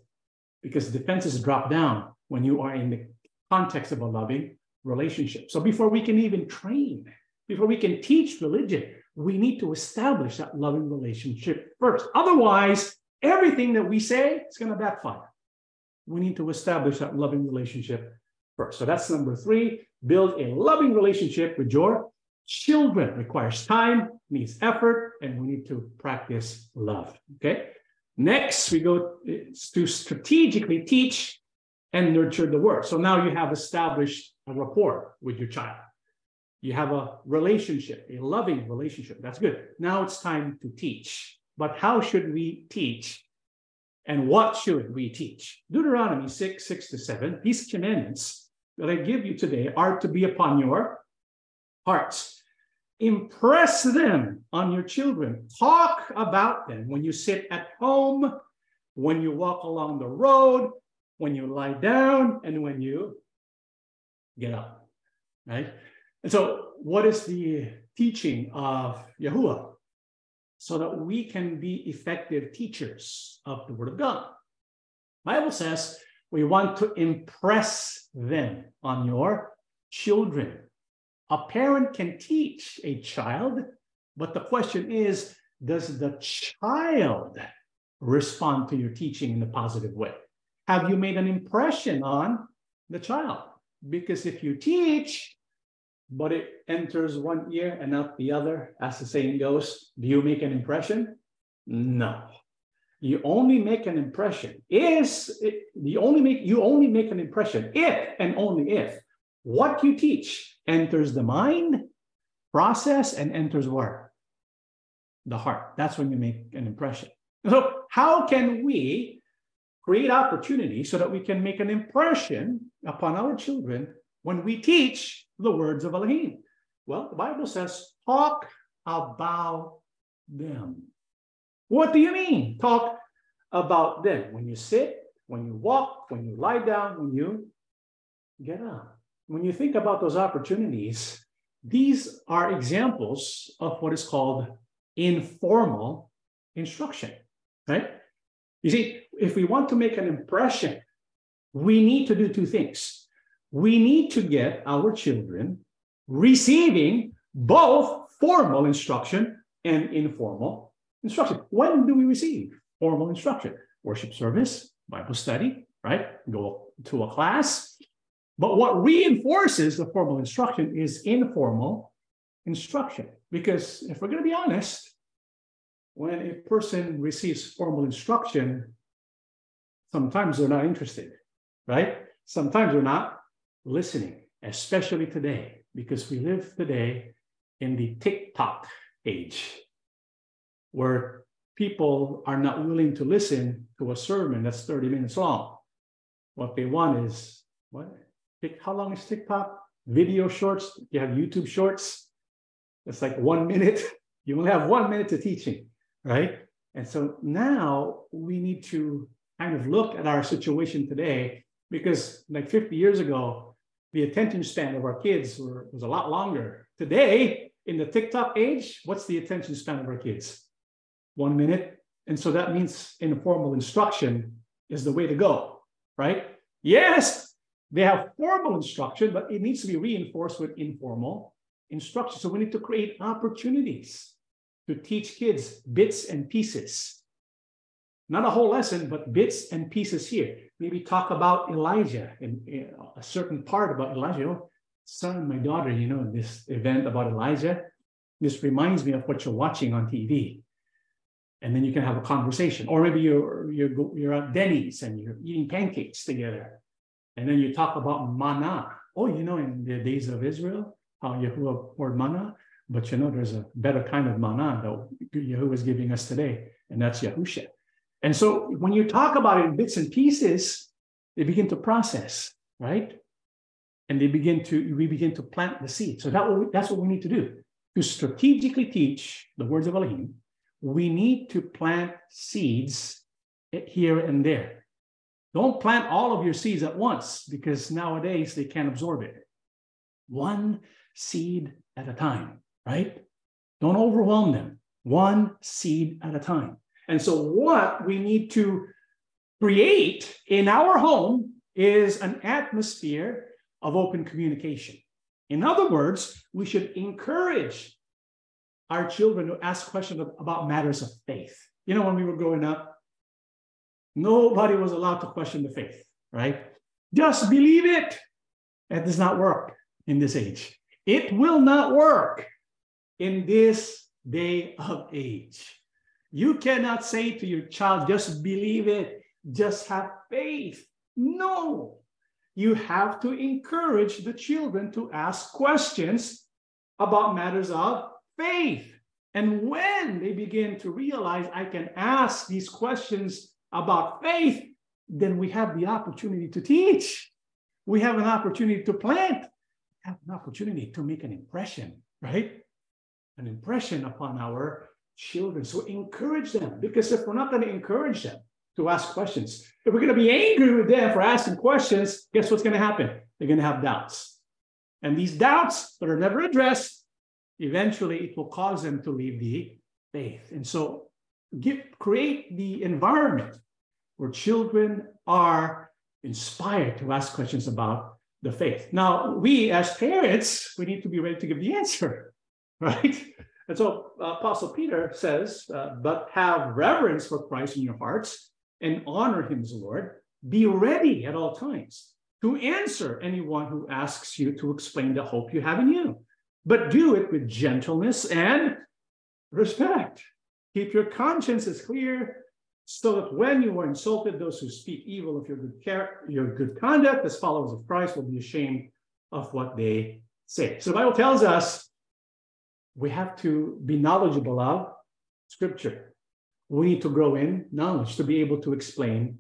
because defenses drop down when you are in the context of a loving relationship. So before we can even train, before we can teach religion, we need to establish that loving relationship first. Otherwise, everything that we say is going to backfire. We need to establish that loving relationship first. So that's number three, build a loving relationship with your children. It requires time, needs effort, and we need to practice love, okay? Next, we go to strategically teach and nurture the word. So now you have established a rapport with your child. You have a relationship, a loving relationship. That's good. Now it's time to teach. But how should we teach? And what should we teach? Deuteronomy six, six to seven, these commandments that I give you today are to be upon your hearts. Impress them on your children. Talk about them when you sit at home, when you walk along the road, when you lie down, and when you get up, right? And so what is the teaching of Yahuwah? So that we can be effective teachers of the Word of God. The Bible says we want to impress them on your children. A parent can teach a child, but the question is, does the child respond to your teaching in a positive way? Have you made an impression on the child? Because if you teach, but it enters one ear and out the other, as the saying goes, do you make an impression? No. You only make an impression. Is it, you only make you only make an impression if and only if what you teach enters the mind, process, and enters where? The heart. That's when you make an impression. So how can we create opportunity so that we can make an impression upon our children when we teach the words of Elohim? Well, the Bible says, talk about them. What do you mean? Talk about them. When you sit, when you walk, when you lie down, when you get up. When you think about those opportunities, these are examples of what is called informal instruction, right? You see, if we want to make an impression, we need to do two things. We need to get our children receiving both formal instruction and informal instruction. When do we receive formal instruction? Worship service, Bible study, right? Go to a class. But what reinforces the formal instruction is informal instruction. Because if we're going to be honest, when a person receives formal instruction, sometimes they're not interested, right? Sometimes they're not listening, especially today, because we live today in the TikTok age where people are not willing to listen to a sermon that's thirty minutes long. What they want is, what? How long is TikTok? Video shorts. You have YouTube shorts. It's like one minute. You only have one minute to teaching, right? And so now we need to kind of look at our situation today, because like fifty years ago, the attention span of our kids were, was a lot longer. Today, in the TikTok age, what's the attention span of our kids? One minute. And so that means informal instruction is the way to go, right? Yes, they have formal instruction, but it needs to be reinforced with informal instruction. So we need to create opportunities to teach kids bits and pieces. Not a whole lesson, but bits and pieces here. Maybe talk about Elijah and uh, a certain part about Elijah. You know, son, my daughter, you know, this event about Elijah, this reminds me of what you're watching on T V. And then you can have a conversation. Or maybe you're, you're, you're at Denny's and you're eating pancakes together. And then you talk about manna. Oh, you know, in the days of Israel, how Yahuwah poured manna. But you know, there's a better kind of manna that Yahuwah is giving us today. And that's Yahusha. And so when you talk about it in bits and pieces, they begin to process, right? And they begin to, we begin to plant the seed. So that will, that's what we need to do. To strategically teach the words of Elohim, we need to plant seeds here and there. Don't plant all of your seeds at once, because nowadays they can't absorb it. One seed at a time, right? Don't overwhelm them. One seed at a time. And so what we need to create in our home is an atmosphere of open communication. In other words, we should encourage our children to ask questions about matters of faith. You know, when we were growing up, nobody was allowed to question the faith, right? Just believe it. That does not work in this age. It will not work in this day of age. You cannot say to your child, just believe it, just have faith. No, you have to encourage the children to ask questions about matters of faith. And when they begin to realize I can ask these questions about faith, then we have the opportunity to teach. We have an opportunity to plant. We have an opportunity to make an impression, right? An impression upon our children. So encourage them, because if we're not going to encourage them to ask questions, if we're going to be angry with them for asking questions, guess what's going to happen? They're going to have doubts. And these doubts that are never addressed, eventually it will cause them to leave the faith. And so give, create the environment where children are inspired to ask questions about the faith. Now, we as parents, we need to be ready to give the answer, right? And so uh, Apostle Peter says, uh, but have reverence for Christ in your hearts and honor him as Lord. Be ready at all times to answer anyone who asks you to explain the hope you have in you, but do it with gentleness and respect. Keep your consciences clear so that when you are insulted, those who speak evil of your good, care, your good conduct as followers of Christ will be ashamed of what they say. So the Bible tells us, we have to be knowledgeable of Scripture. We need to grow in knowledge to be able to explain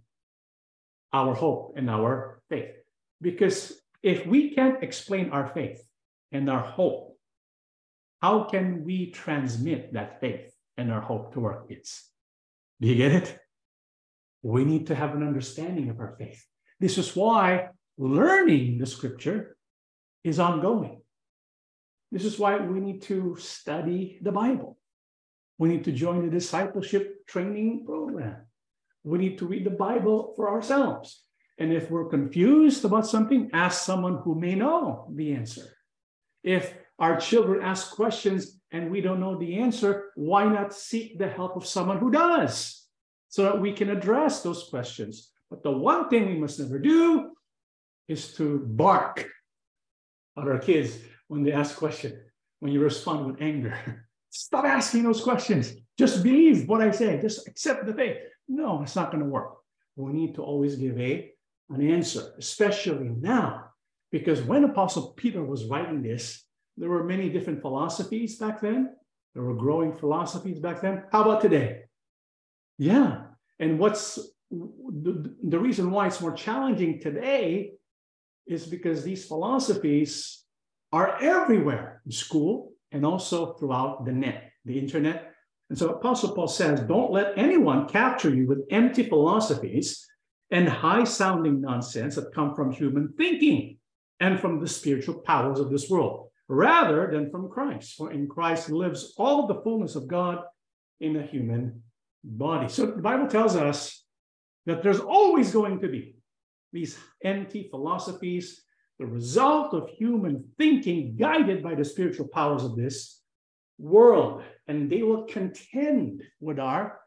our hope and our faith. Because if we can't explain our faith and our hope, how can we transmit that faith and our hope to our kids? Do you get it? We need to have an understanding of our faith. This is why learning the Scripture is ongoing. This is why we need to study the Bible. We need to join the discipleship training program. We need to read the Bible for ourselves. And if we're confused about something, ask someone who may know the answer. If our children ask questions and we don't know the answer, why not seek the help of someone who does so that we can address those questions? But the one thing we must never do is to bark at our kids when they ask questions, when you respond with anger. Stop asking those questions. Just believe what I say. Just accept the faith. No, it's not going to work. We need to always give a, an answer, especially now. Because when Apostle Peter was writing this, there were many different philosophies back then. There were growing philosophies back then. How about today? Yeah. And what's the, the reason why it's more challenging today is because these philosophies are everywhere in school and also throughout the net, the internet. And so Apostle Paul says, don't let anyone capture you with empty philosophies and high-sounding nonsense that come from human thinking and from the spiritual powers of this world, rather than from Christ. For in Christ lives all the fullness of God in a human body. So the Bible tells us that there's always going to be these empty philosophies the result of human thinking guided by the spiritual powers of this world. And they will contend with our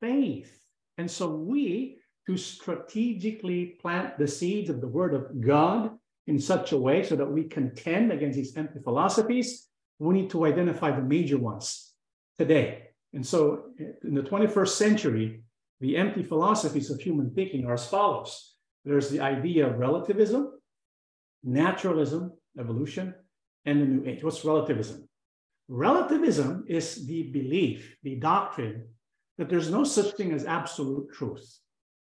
faith. And so we, to strategically plant the seeds of the word of God in such a way so that we contend against these empty philosophies, we need to identify the major ones today. And so in the twenty-first century, the empty philosophies of human thinking are as follows. There's the idea of relativism, naturalism, evolution, and the New Age. What's relativism? Relativism is the belief, the doctrine, that there's no such thing as absolute truth.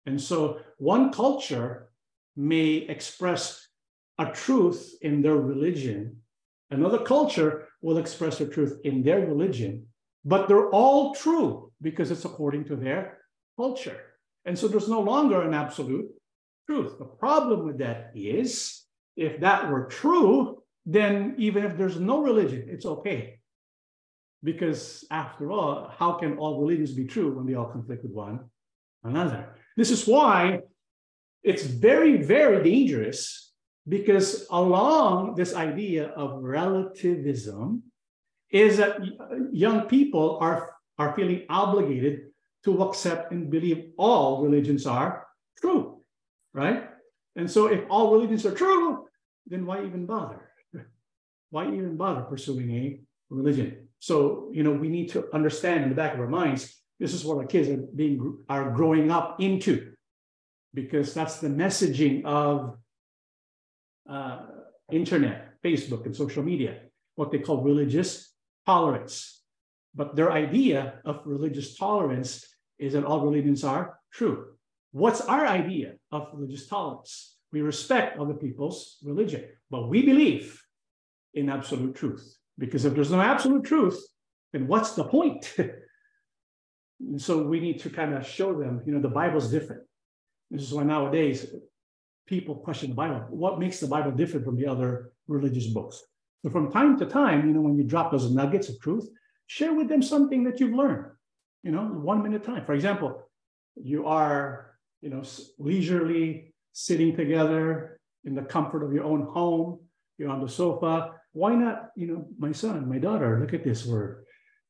And so one culture may express a truth in their religion. Another culture will express the truth in their religion, but they're all true because it's according to their culture. And so there's no longer an absolute truth. The problem with that is, if that were true, then even if there's no religion, it's okay. Because after all, how can all religions be true when they all conflict with one another? This is why it's very, very dangerous, because along this idea of relativism is that young people are, are feeling obligated to accept and believe all religions are true, right? And so if all religions are true, then why even bother? Why even bother pursuing a religion? So, you know, we need to understand in the back of our minds, this is what our kids are, being, are growing up into, because that's the messaging of Uh, internet, Facebook, and social media, what they call religious tolerance. But their idea of religious tolerance is that all religions are true. What's our idea of religious tolerance? We respect other people's religion, but we believe in absolute truth. Because if there's no absolute truth, then what's the point? And so we need to kind of show them, you know, the Bible's different. This is why nowadays, people question the Bible. What makes the Bible different from the other religious books? So from time to time, you know, when you drop those nuggets of truth, share with them something that you've learned, you know, one minute time. For example, you are, you know, leisurely sitting together in the comfort of your own home, you're on the sofa. Why not, you know, my son, my daughter, look at this word.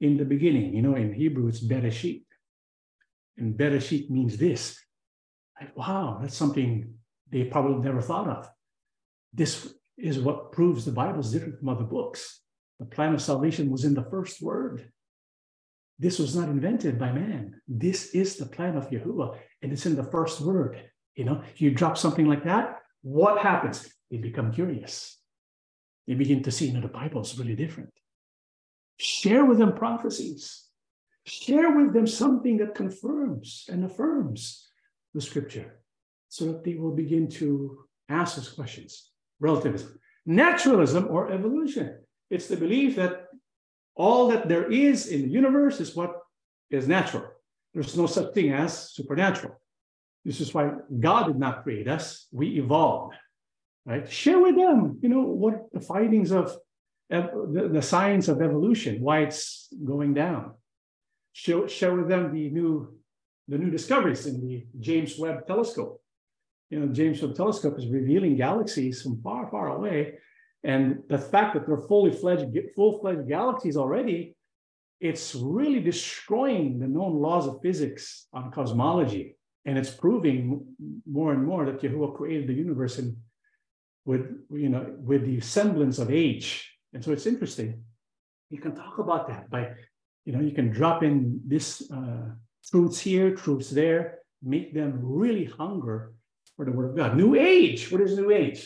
In the beginning, you know, in Hebrew, it's Bereshit. And Bereshit means this. Like, wow, that's something they probably never thought of. This is what proves the Bible is different from other books. The plan of salvation was in the first word. This was not invented by man. This is the plan of Yahuwah, and it's in the first word. You know, you drop something like that, what happens? They become curious. They begin to see, you know, the Bible is really different. Share with them prophecies. Share with them something that confirms and affirms the scripture, so that they will begin to ask those questions. Relativism. Naturalism or evolution. It's the belief that all that there is in the universe is what is natural. There's no such thing as supernatural. This is why God did not create us. We evolved, right? Share with them, you know, what the findings of the, the science of evolution, why it's going down. Share, share with them the new, the new discoveries in the James Webb telescope. You know, James Webb telescope is revealing galaxies from far, far away. And the fact that they're fully fledged, full-fledged galaxies already, it's really destroying the known laws of physics on cosmology. And it's proving more and more that Yahuwah created the universe in, with, you know, with the semblance of age. And so it's interesting. You can talk about that by, you know, you can drop in this uh, truths here, truths there, make them really hunger for the word of God. New Age. What is New Age?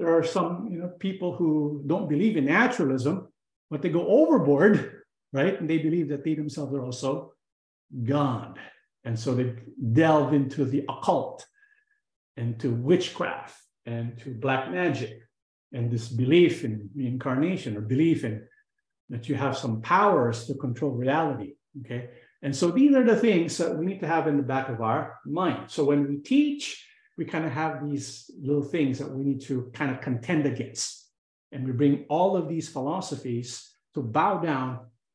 There are some, you know, people who don't believe in naturalism, but they go overboard, right? And they believe that they themselves are also God. And so they delve into the occult and to witchcraft and to black magic and this belief in reincarnation, or belief in that you have some powers to control reality, okay? And so these are the things that we need to have in the back of our mind. So when we teach, we kind of have these little things that we need to kind of contend against. And we bring all of these philosophies to bow down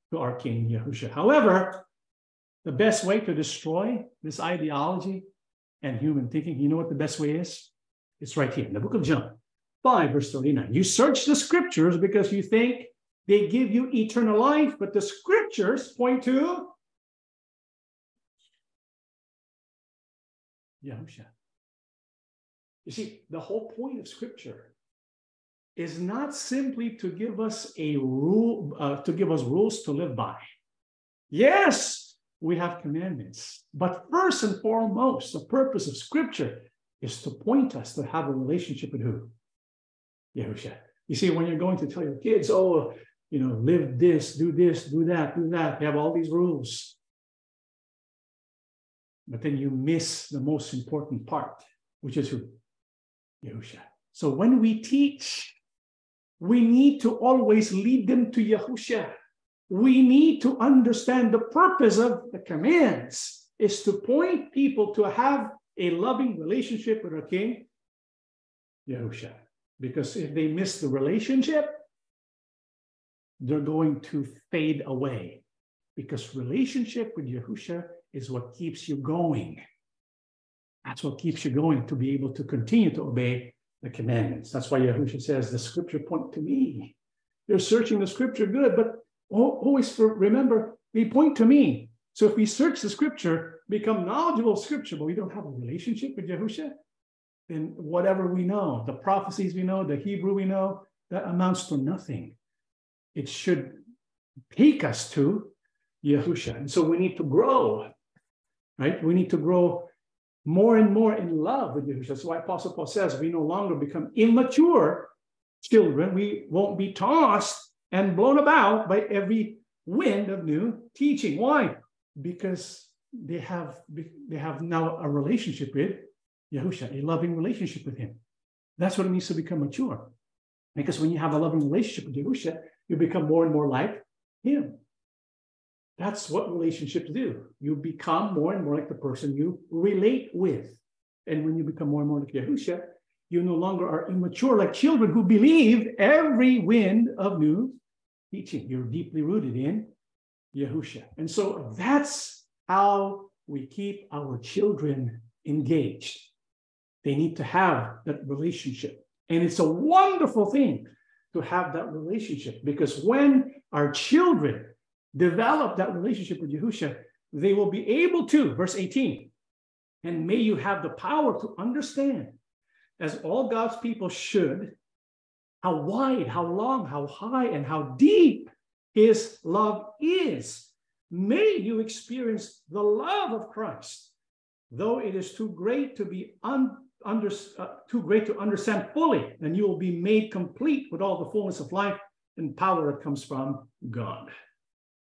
to our King Yahusha. However, the best way to destroy this ideology and human thinking, you know what the best way is? It's right here in the book of John, five, verse thirty-nine. You search the scriptures because you think they give you eternal life, but the scriptures point to Yahusha. You see, the whole point of scripture is not simply to give us a rule, uh, to give us rules to live by. Yes, we have commandments, but first and foremost, the purpose of scripture is to point us to have a relationship with who? Yahusha. You see, when you're going to tell your kids, oh, you know, live this, do this, do that, do that, they have all these rules. But then you miss the most important part, which is who? Yahusha. So when we teach, we need to always lead them to Yahusha. We need to understand the purpose of the commands is to point people to have a loving relationship with our King, Yahusha. Because if they miss the relationship, they're going to fade away. Because relationship with Yahusha is what keeps you going. That's what keeps you going, to be able to continue to obey the commandments. That's why Yahusha says, the scripture point to me. They're searching the scripture, good, but always remember, they point to me. So if we search the scripture, become knowledgeable of scripture, but we don't have a relationship with Yahusha, then whatever we know, the prophecies we know, the Hebrew we know, that amounts to nothing. It should take us to Yahusha. And so we need to grow, right? We need to grow more and more in love with Yahusha. That's why Apostle Paul says we no longer become immature children. We won't be tossed and blown about by every wind of new teaching. Why? Because they have, they have now a relationship with Yahusha, a loving relationship with him. That's what it means to become mature. Because when you have a loving relationship with Yahusha, you become more and more like him. That's what relationships do. You become more and more like the person you relate with. And when you become more and more like Yahusha, you no longer are immature like children who believe every wind of new teaching. You're deeply rooted in Yahusha. And so that's how we keep our children engaged. They need to have that relationship. And it's a wonderful thing to have that relationship, because when our children develop that relationship with Yahusha, they will be able to, verse eighteen, and may you have the power to understand, as all God's people should, how wide, how long, how high, and how deep his love is. May you experience the love of Christ, though it is too great to be un, under, uh, too great to understand fully, then you will be made complete with all the fullness of life and power that comes from God.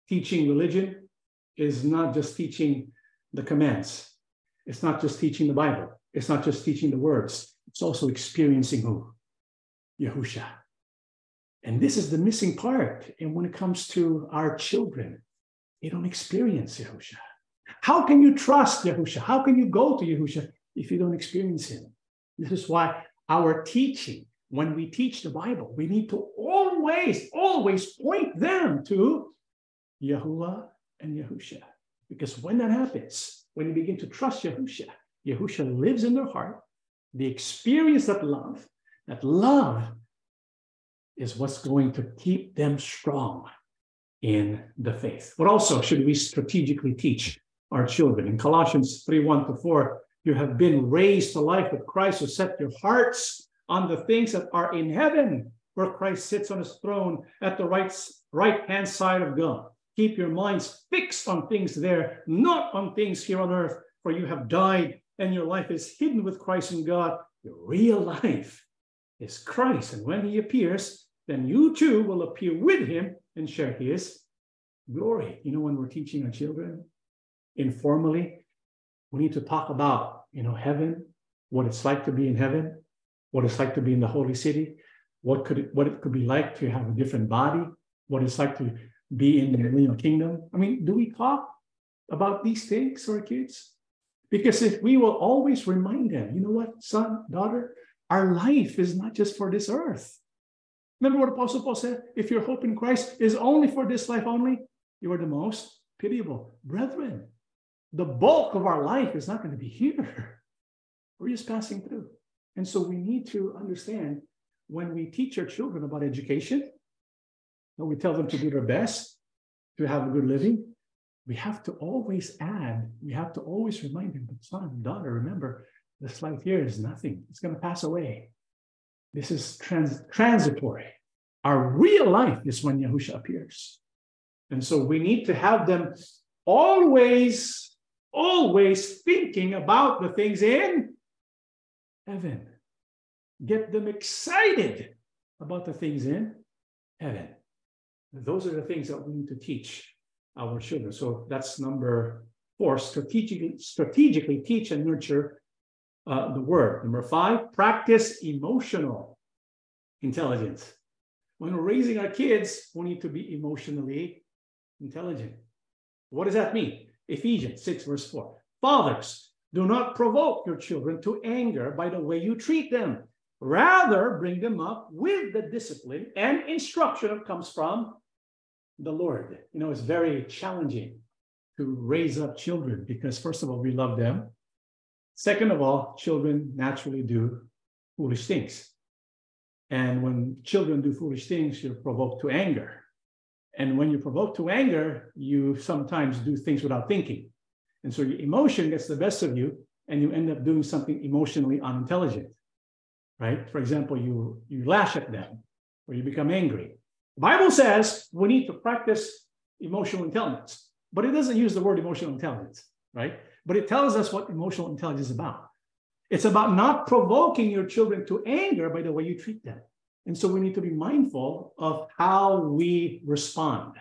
Teaching religion is not just teaching the commands. It's not just teaching the Bible. It's not just teaching the words. It's also experiencing who? Yahusha. And this is the missing part. And when it comes to our children, they don't experience Yahusha. How can you trust Yahusha? How can you go to Yahusha if you don't experience him? This is why our teaching, when we teach the Bible, we need to always, always point them to Yahuwah and Yahusha. Because when that happens, when you begin to trust Yahusha, Yahusha lives in their heart. They experience that love. That love is what's going to keep them strong in the faith. But also, should we strategically teach our children? In Colossians three, one to four, you have been raised to life with Christ, so set your hearts on the things that are in heaven, where Christ sits on his throne at the right, right-hand side of God. Keep your minds fixed on things there, not on things here on earth, for you have died, and your life is hidden with Christ in God. Your real life is Christ, and when he appears, then you too will appear with him and share his glory. You know, when we're teaching our children, informally, we need to talk about, you know, heaven, what it's like to be in heaven, what it's like to be in the holy city, what could it, what it could be like to have a different body, what it's like to be in the millennial kingdom. I mean, do we talk about these things to our kids? Because if we will always remind them, you know what, son, daughter, our life is not just for this earth. Remember what Apostle Paul said? If your hope in Christ is only for this life only, you are the most pitiable. Brethren, the bulk of our life is not going to be here. We're just passing through. And so we need to understand when we teach our children about education, and we tell them to do their best, to have a good living, we have to always add, we have to always remind them, son, daughter, remember, this life here is nothing. It's going to pass away. This is trans transitory. Our real life is when Yahusha appears. And so we need to have them always, always thinking about the things in heaven. Get them excited about the things in heaven. Those are the things that we need to teach our children. So that's number four, strategically, strategically teach and nurture uh, the word. Number five, practice emotional intelligence. When we're raising our kids, we need to be emotionally intelligent. What does that mean? Ephesians six, verse four. Fathers, do not provoke your children to anger by the way you treat them. Rather, bring them up with the discipline and instruction that comes from the Lord. You know, it's very challenging to raise up children because, first of all, we love them. Second of all, children naturally do foolish things. And when children do foolish things, you're provoked to anger. And when you're provoked to anger, you sometimes do things without thinking. And so your emotion gets the best of you, and you end up doing something emotionally unintelligent, right? For example, you, you lash at them, or you become angry. The Bible says we need to practice emotional intelligence, but it doesn't use the word emotional intelligence, right? But it tells us what emotional intelligence is about. It's about not provoking your children to anger by the way you treat them. And so we need to be mindful of how we respond.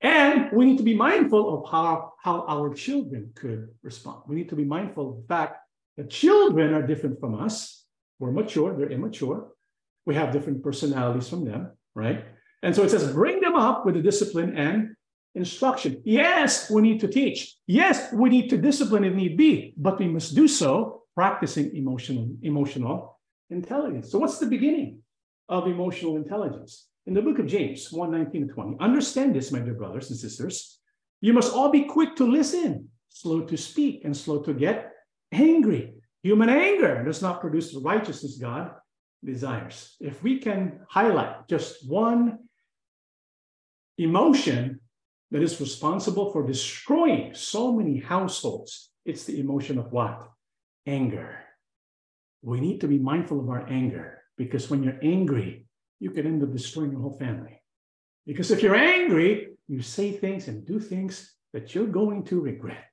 And we need to be mindful of how, how our children could respond. We need to be mindful of the fact that children are different from us. We're mature, they're immature. We have different personalities from them, right? And so it says, bring them up with the discipline and instruction. Yes, we need to teach. Yes, we need to discipline if need be, but we must do so practicing emotional, emotional intelligence. So what's the beginning of emotional intelligence? In the book of James one, nineteen to twenty, understand this, my dear brothers and sisters. You must all be quick to listen, slow to speak, and slow to get angry. Human anger does not produce the righteousness God desires. If we can highlight just one emotion that is responsible for destroying so many households, it's the emotion of what? Anger. We need to be mindful of our anger, because when you're angry, you can end up destroying your whole family. Because if you're angry, you say things and do things that you're going to regret.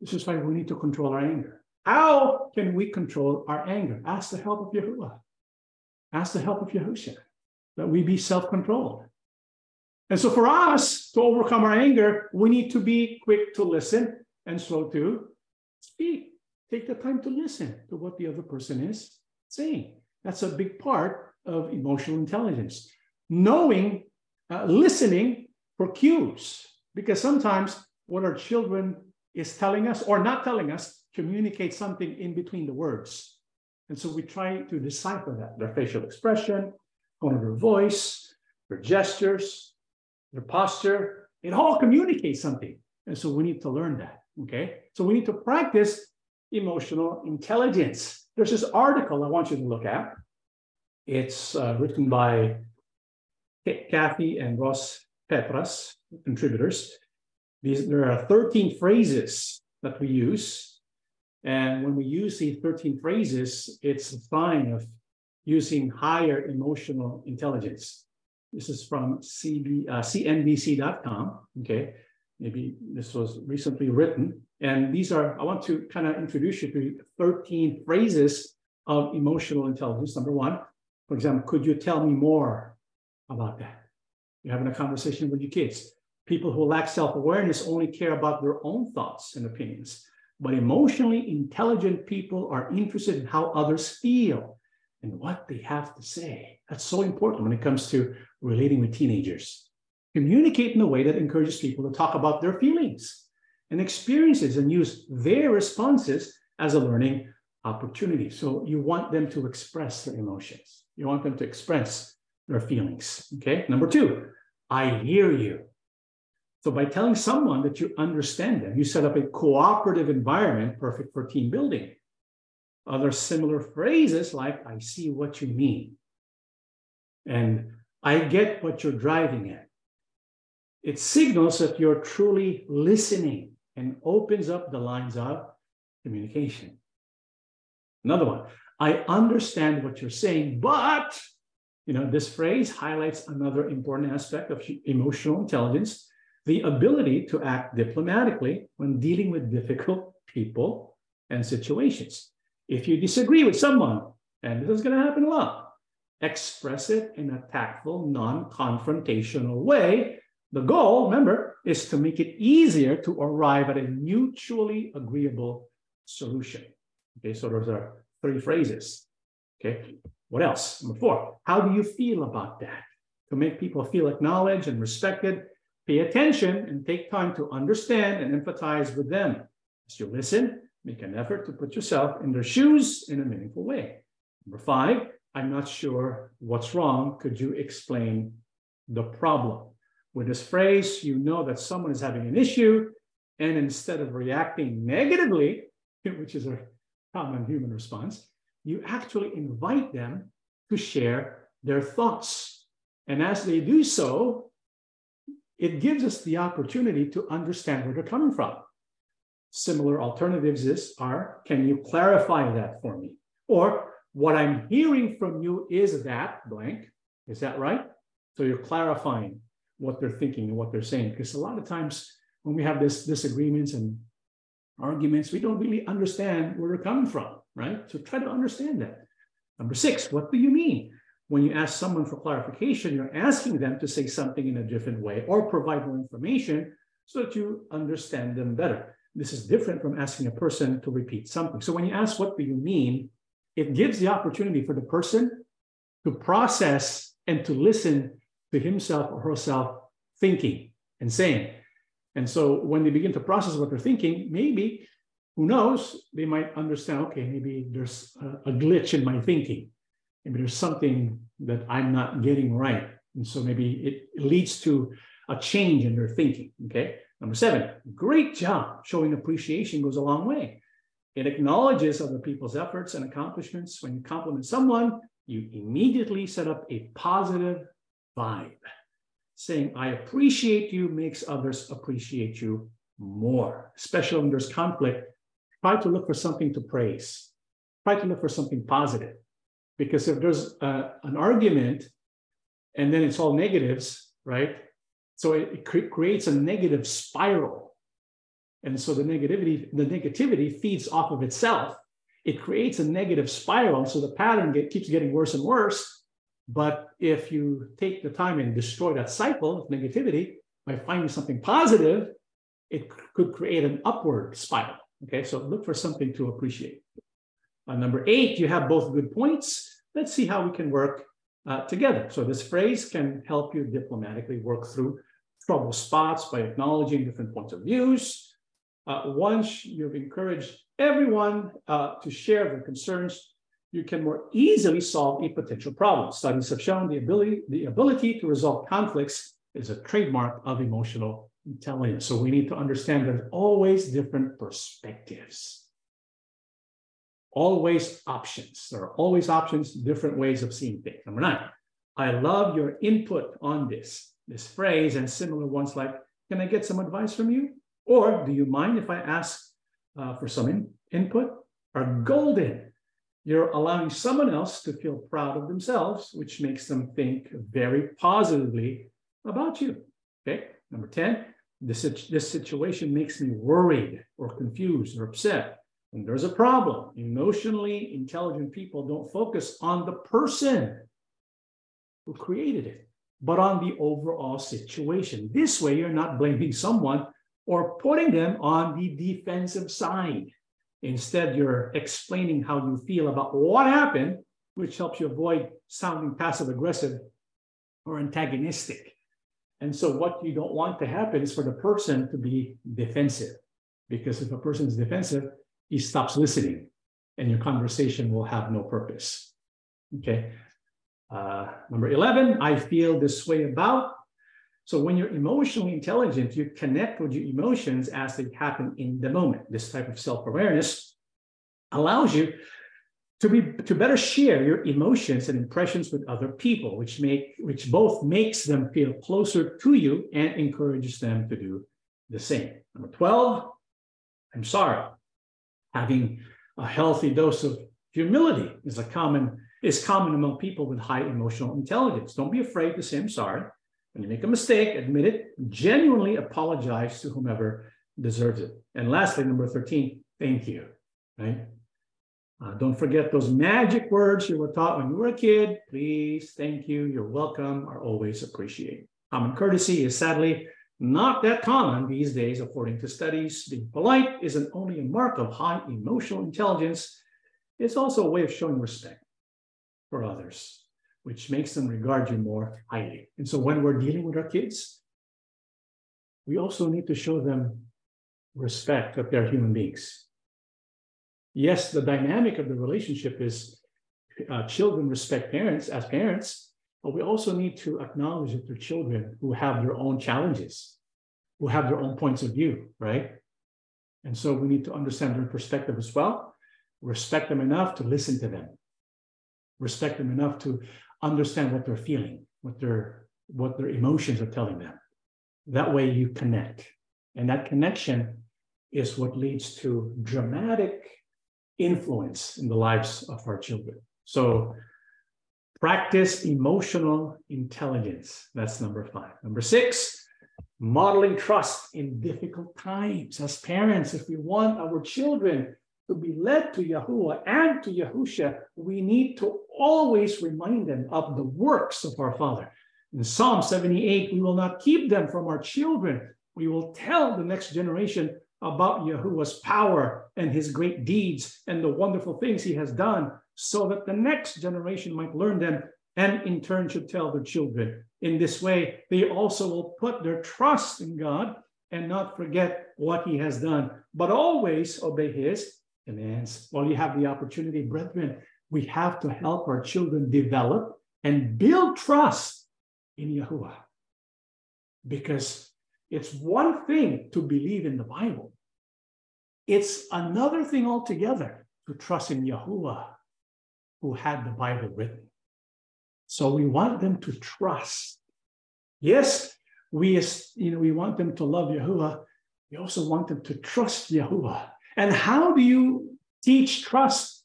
This is why we need to control our anger. How can we control our anger? Ask the help of Yahuwah. Ask the help of Yahusha, that we be self-controlled. And so for us to overcome our anger, we need to be quick to listen and slow to speak. Take the time to listen to what the other person is saying. That's a big part of emotional intelligence. Knowing, uh, listening for cues, because sometimes what our children is telling us or not telling us communicates something in between the words. And so we try to decipher that, their facial expression, tone of their voice, their gestures, their posture, it all communicates something. And so we need to learn that, okay? So we need to practice emotional intelligence. There's this article I want you to look at. It's uh, written by Kathy and Ross Petras, contributors. These, there are thirteen phrases that we use. And when we use these thirteen phrases, it's a sign of using higher emotional intelligence. This is from C N B C dot com, okay? Maybe this was recently written. And these are, I want to kind of introduce you to thirteen phrases of emotional intelligence. Number one, for example, could you tell me more about that? You're having a conversation with your kids. People who lack self-awareness only care about their own thoughts and opinions. But emotionally intelligent people are interested in how others feel and what they have to say. That's so important when it comes to relating with teenagers. Communicate in a way that encourages people to talk about their feelings and experiences and use their responses as a learning opportunity. So you want them to express their emotions. You want them to express their feelings, okay? Number two, I hear you. So by telling someone that you understand them, you set up a cooperative environment perfect for team building. Other similar phrases like, I see what you mean, And I get what you're driving at. It signals that you're truly listening and opens up the lines of communication. Another one, I understand what you're saying, but, you know, this phrase highlights another important aspect of emotional intelligence, the ability to act diplomatically when dealing with difficult people and situations. If you disagree with someone, and this is going to happen a lot, express it in a tactful, non-confrontational way. The goal, remember, is to make it easier to arrive at a mutually agreeable solution. Okay, so those are three phrases. Okay, what else? Number four, how do you feel about that? To make people feel acknowledged and respected, pay attention and take time to understand and empathize with them. As you listen, make an effort to put yourself in their shoes in a meaningful way. Number five, I'm not sure what's wrong. Could you explain the problem? With this phrase, you know that someone is having an issue, and instead of reacting negatively, which is a common human response, you actually invite them to share their thoughts. And as they do so, it gives us the opportunity to understand where they're coming from. Similar alternatives is, are, can you clarify that for me? Or, what I'm hearing from you is that blank. Is that right? So you're clarifying what they're thinking and what they're saying. Because a lot of times when we have these disagreements and arguments, we don't really understand where they're coming from, right? So try to understand that. Number six, what do you mean? When you ask someone for clarification, you're asking them to say something in a different way or provide more information so that you understand them better. This is different from asking a person to repeat something. So when you ask, what do you mean? It gives the opportunity for the person to process and to listen to himself or herself thinking and saying. And so when they begin to process what they're thinking, maybe, who knows, they might understand, okay, maybe there's a, a glitch in my thinking. Maybe there's something that I'm not getting right. And so maybe it leads to a change in their thinking, okay? Number seven, great job. Showing appreciation goes a long way. It acknowledges other people's efforts and accomplishments. When you compliment someone, you immediately set up a positive vibe. Saying, I appreciate you makes others appreciate you more, especially when there's conflict. Try to look for something to praise. Try to look for something positive. Because if there's a, an argument and then it's all negatives, right? So it, it cre- creates a negative spiral. And so the negativity, the negativity feeds off of itself. It creates a negative spiral. So the pattern get, keeps getting worse and worse. But if you take the time and destroy that cycle of negativity by finding something positive, it could create an upward spiral. Okay, so look for something to appreciate. Uh, number eight, you have both good points. Let's see how we can work uh, together. So this phrase can help you diplomatically work through trouble spots by acknowledging different points of views. Uh, once you've encouraged everyone uh, to share their concerns, you can more easily solve a potential problem. Studies have shown the ability, the ability to resolve conflicts is a trademark of emotional intelligence. So we need to understand there's always different perspectives, always options. There are always options, different ways of seeing things. Number nine, I love your input on this. This phrase and similar ones like, can I get some advice from you? Or do you mind if I ask uh, for some in input? Are golden. You're allowing someone else to feel proud of themselves, which makes them think very positively about you. Okay, number ten, this, this situation makes me worried or confused or upset. And there's a problem. Emotionally intelligent people don't focus on the person who created it, but on the overall situation. This way, you're not blaming someone or putting them on the defensive side. Instead, you're explaining how you feel about what happened, which helps you avoid sounding passive-aggressive or antagonistic. And so what you don't want to happen is for the person to be defensive, because if a person is defensive, he stops listening, and your conversation will have no purpose. Okay. Uh, number eleven, I feel this way about. So when you're emotionally intelligent, you connect with your emotions as they happen in the moment. This type of self-awareness allows you to be to better share your emotions and impressions with other people, which make which both makes them feel closer to you and encourages them to do the same. Number twelve, I'm sorry. Having a healthy dose of humility is a common is common among people with high emotional intelligence. Don't be afraid to say I'm sorry. When you make a mistake, admit it, genuinely apologize to whomever deserves it. And lastly, number thirteen, thank you, right? Uh, don't forget those magic words you were taught when you were a kid. Please, thank you, you're welcome, are always appreciated. Common courtesy is sadly not that common these days, according to studies. Being polite isn't only a mark of high emotional intelligence, it's also a way of showing respect for others, which makes them regard you more highly. And so when we're dealing with our kids, we also need to show them respect that they're human beings. Yes, the dynamic of the relationship is uh, children respect parents as parents, but we also need to acknowledge that they're children who have their own challenges, who have their own points of view, right? And so we need to understand their perspective as well, respect them enough to listen to them, respect them enough to understand what they're feeling, what their, what their emotions are telling them. That way you connect. And that connection is what leads to dramatic influence in the lives of our children. So practice emotional intelligence. That's number five. Number six, modeling trust in difficult times. As parents, if we want our children to be led to Yahuwah and to Yahusha, we need to always remind them of the works of our Father. In Psalm seventy-eight, we will not keep them from our children. We will tell the next generation about Yahuwah's power and his great deeds and the wonderful things he has done, so that the next generation might learn them and in turn should tell their children. In this way, they also will put their trust in God and not forget what he has done, but always obey his commands. While you have the opportunity, brethren, we have to help our children develop and build trust in Yahuwah, because it's one thing to believe in the Bible. It's another thing altogether to trust in Yahuwah, who had the Bible written. So we want them to trust. Yes, we, you know, we want them to love Yahuwah. We also want them to trust Yahuwah. And how do you teach trust?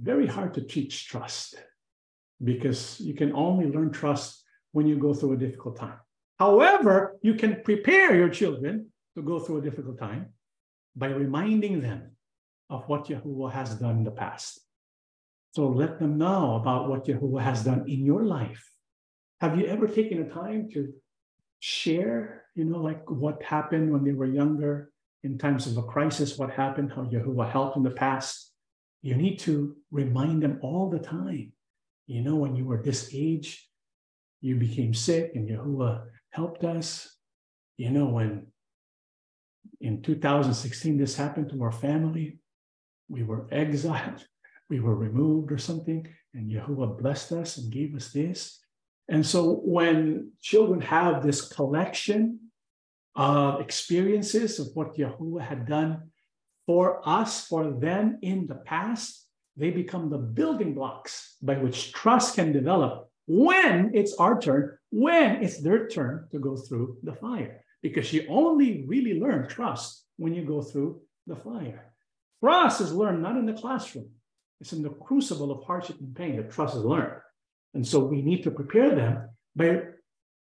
Very hard to teach trust, because you can only learn trust when you go through a difficult time. However, you can prepare your children to go through a difficult time by reminding them of what Yahuwah has done in the past. So let them know about what Yahuwah has done in your life. Have you ever taken a time to share, you know, like what happened when they were younger, in times of a crisis, what happened, how Yahuwah helped in the past? You need to remind them all the time. You know, when you were this age, you became sick and Yahuwah helped us. You know, when in two thousand sixteen this happened to our family, we were exiled, we were removed or something, and Yahuwah blessed us and gave us this. And so when children have this collection of experiences of what Yahuwah had done for us, for them in the past, they become the building blocks by which trust can develop when it's our turn, when it's their turn to go through the fire. Because you only really learn trust when you go through the fire. Trust is learned not in the classroom. It's in the crucible of hardship and pain that trust is learned. And so we need to prepare them by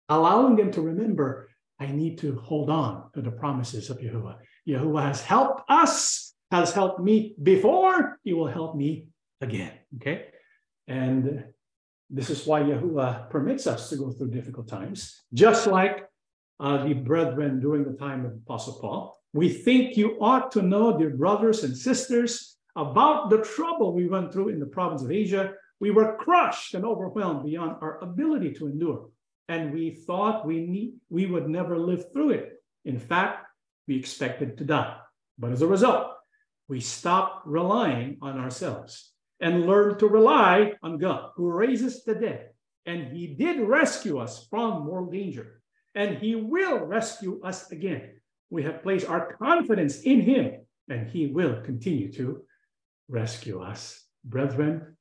allowing them to remember, I need to hold on to the promises of Yahuwah. Yahuwah has helped us, has helped me before, he will help me again, okay? And this is why Yahuwah permits us to go through difficult times, just like uh, the brethren during the time of Apostle Paul. We think you ought to know, dear brothers and sisters, about the trouble we went through in the province of Asia. We were crushed and overwhelmed beyond our ability to endure, and we thought we need, we would never live through it. In fact, we expected to die. But as a result, we stopped relying on ourselves and learn to rely on God, who raises the dead. And he did rescue us from mortal danger, and he will rescue us again. We have placed our confidence in him, and he will continue to rescue us brethren,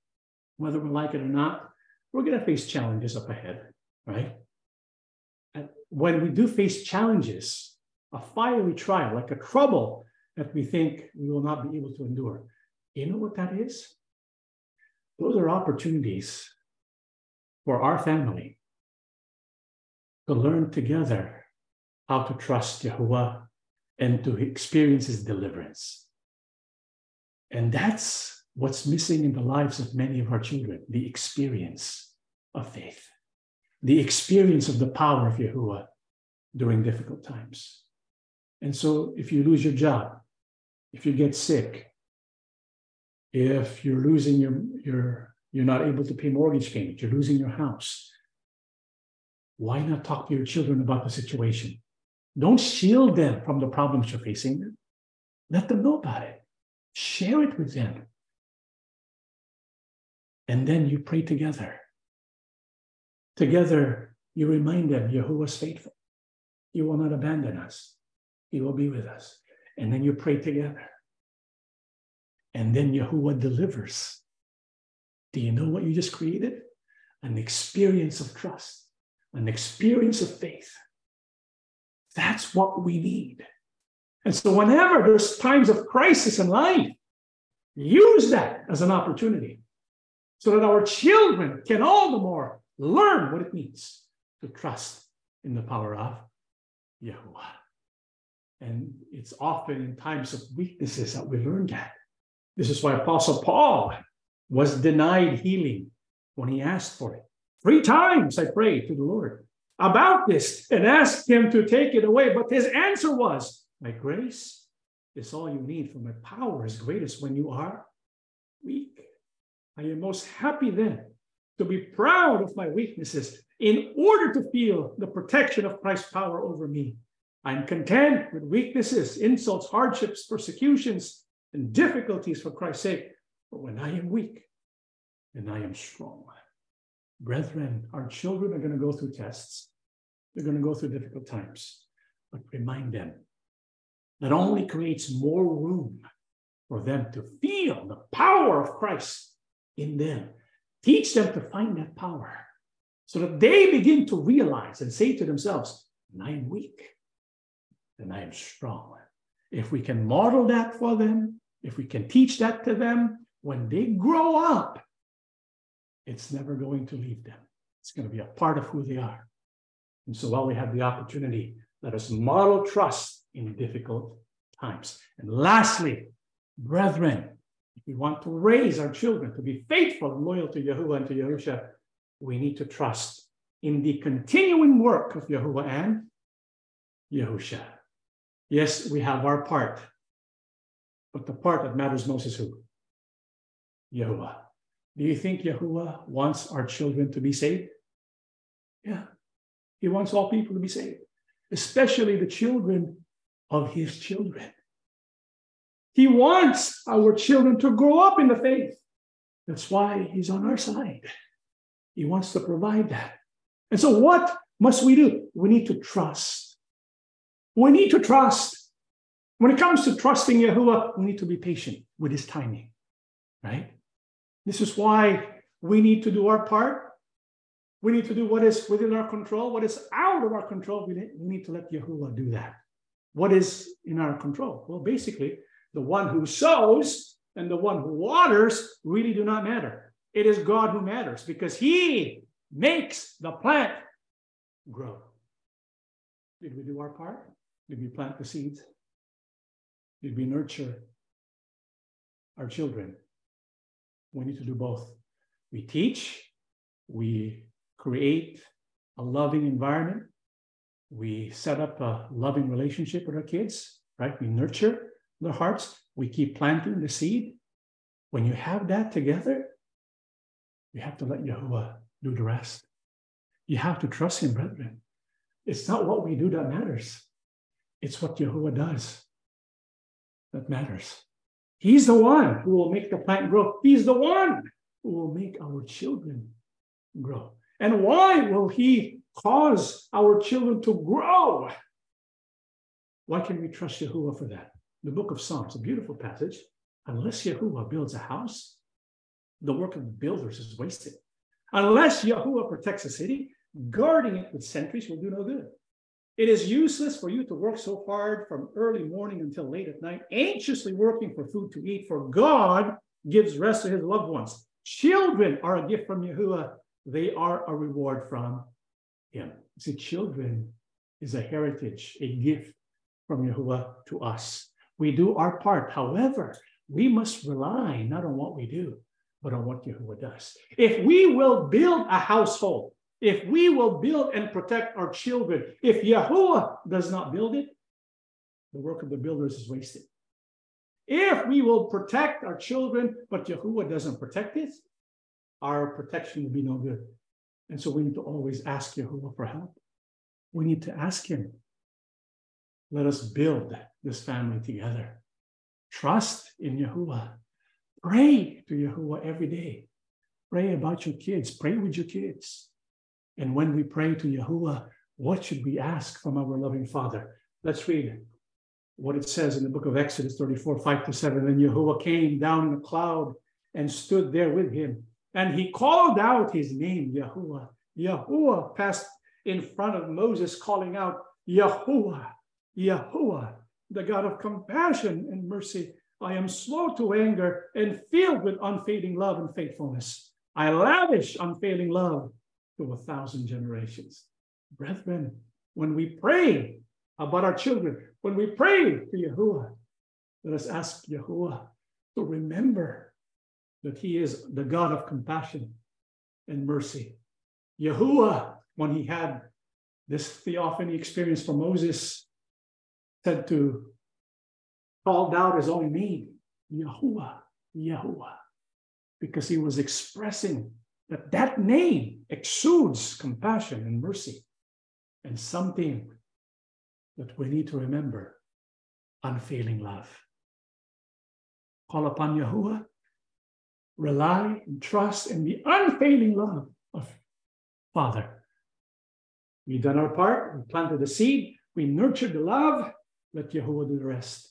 whether we like it or not, we're going to face challenges up ahead, right? And when we do face challenges, a fiery trial, like a trouble that we think we will not be able to endure, you know what that is? Those are opportunities for our family to learn together how to trust Yahuwah and to experience his deliverance. And that's what's missing in the lives of many of our children, the experience of faith, the experience of the power of Yahuwah during difficult times. And so if you lose your job, if you get sick, if you're losing your, your, you're not able to pay mortgage payments, you're losing your house, why not talk to your children about the situation? Don't shield them from the problems you're facing. Let them know about it. Share it with them. And then you pray together. Together, you remind them, Yahuwah is faithful. He will not abandon us. He will be with us. And then you pray together. And then Yahuwah delivers. Do you know what you just created? An experience of trust, an experience of faith. That's what we need. And so whenever there's times of crisis in life, use that as an opportunity so that our children can all the more learn what it means to trust in the power of Yahuwah. And it's often in times of weaknesses that we learn that. This is why Apostle Paul was denied healing when he asked for it. Three times I prayed to the Lord about this and asked him to take it away. But his answer was, my grace is all you need, for my power is greatest when you are weak. I am most happy then to be proud of my weaknesses in order to feel the protection of Christ's power over me. I'm content with weaknesses, insults, hardships, persecutions, and difficulties for Christ's sake. But when I am weak, then I am strong. Brethren, our children are going to go through tests. They're going to go through difficult times. But remind them, that only creates more room for them to feel the power of Christ in them. Teach them to find that power so that they begin to realize and say to themselves, when I am weak, then I am strong. If we can model that for them, if we can teach that to them, when they grow up, it's never going to leave them. It's going to be a part of who they are. And so while we have the opportunity, let us model trust in difficult times. And lastly, brethren, if we want to raise our children to be faithful and loyal to Yahuwah and to Yahusha, we need to trust in the continuing work of Yahuwah and Yahusha. Yes, we have our part, but the part that matters most is who? Yahuwah. Do you think Yahuwah wants our children to be saved? Yeah, he wants all people to be saved, especially the children of his children. He wants our children to grow up in the faith. That's why he's on our side. He wants to provide that. And so what must we do? We need to trust. We need to trust. When it comes to trusting Yahuwah, we need to be patient with his timing, right? This is why we need to do our part. We need to do what is within our control. What is out of our control, we need to let Yahuwah do that. What is in our control? Well, basically, the one who sows and the one who waters really do not matter. It is God who matters because he makes the plant grow. Did we do our part? Did we plant the seeds? Did we nurture our children? We need to do both. We teach, we create a loving environment. We set up a loving relationship with our kids, right? We nurture their hearts. We keep planting the seed. When you have that together, you have to let Yahuwah do the rest. You have to trust him, brethren. It's not what we do that matters. It's what Yahuwah does that matters. He's the one who will make the plant grow. He's the one who will make our children grow. And why will he cause our children to grow? Why can we trust Yahuwah for that? The book of Psalms, a beautiful passage. Unless Yahuwah builds a house, the work of the builders is wasted. Unless Yahuwah protects a city, guarding it with sentries will do no good. It is useless for you to work so hard from early morning until late at night, anxiously working for food to eat, for God gives rest to his loved ones. Children are a gift from Yahuwah. They are a reward from him. See, children is a heritage, a gift from Yahuwah to us. We do our part. However, we must rely not on what we do, but on what Yahuwah does. If we will build a household, if we will build and protect our children, if Yahuwah does not build it, the work of the builders is wasted. If we will protect our children, but Yahuwah doesn't protect it, our protection will be no good. And so we need to always ask Yahuwah for help. We need to ask him, let us build this family together. Trust in Yahuwah. Pray to Yahuwah every day. Pray about your kids. Pray with your kids. And when we pray to Yahuwah, what should we ask from our loving Father? Let's read what it says in the book of Exodus thirty-four, five to seven. Then Yahuwah came down in a cloud and stood there with him. And he called out his name, Yahuwah. Yahuwah passed in front of Moses, calling out, Yahuwah, Yahuwah, the God of compassion and mercy. I am slow to anger and filled with unfading love and faithfulness. I lavish unfailing love to a thousand generations. Brethren, when we pray about our children, when we pray to Yahuwah, let us ask Yahuwah to remember that he is the God of compassion and mercy. Yahuwah, when he had this theophany experience for Moses, said to called out his own name, Yahuwah, Yahuwah, because he was expressing that that name exudes compassion and mercy, and something that we need to remember, unfailing love. Call upon Yahuwah, rely and trust in the unfailing love of Father. We've done our part, we planted the seed, we nurtured the love, let Yahuwah do the rest,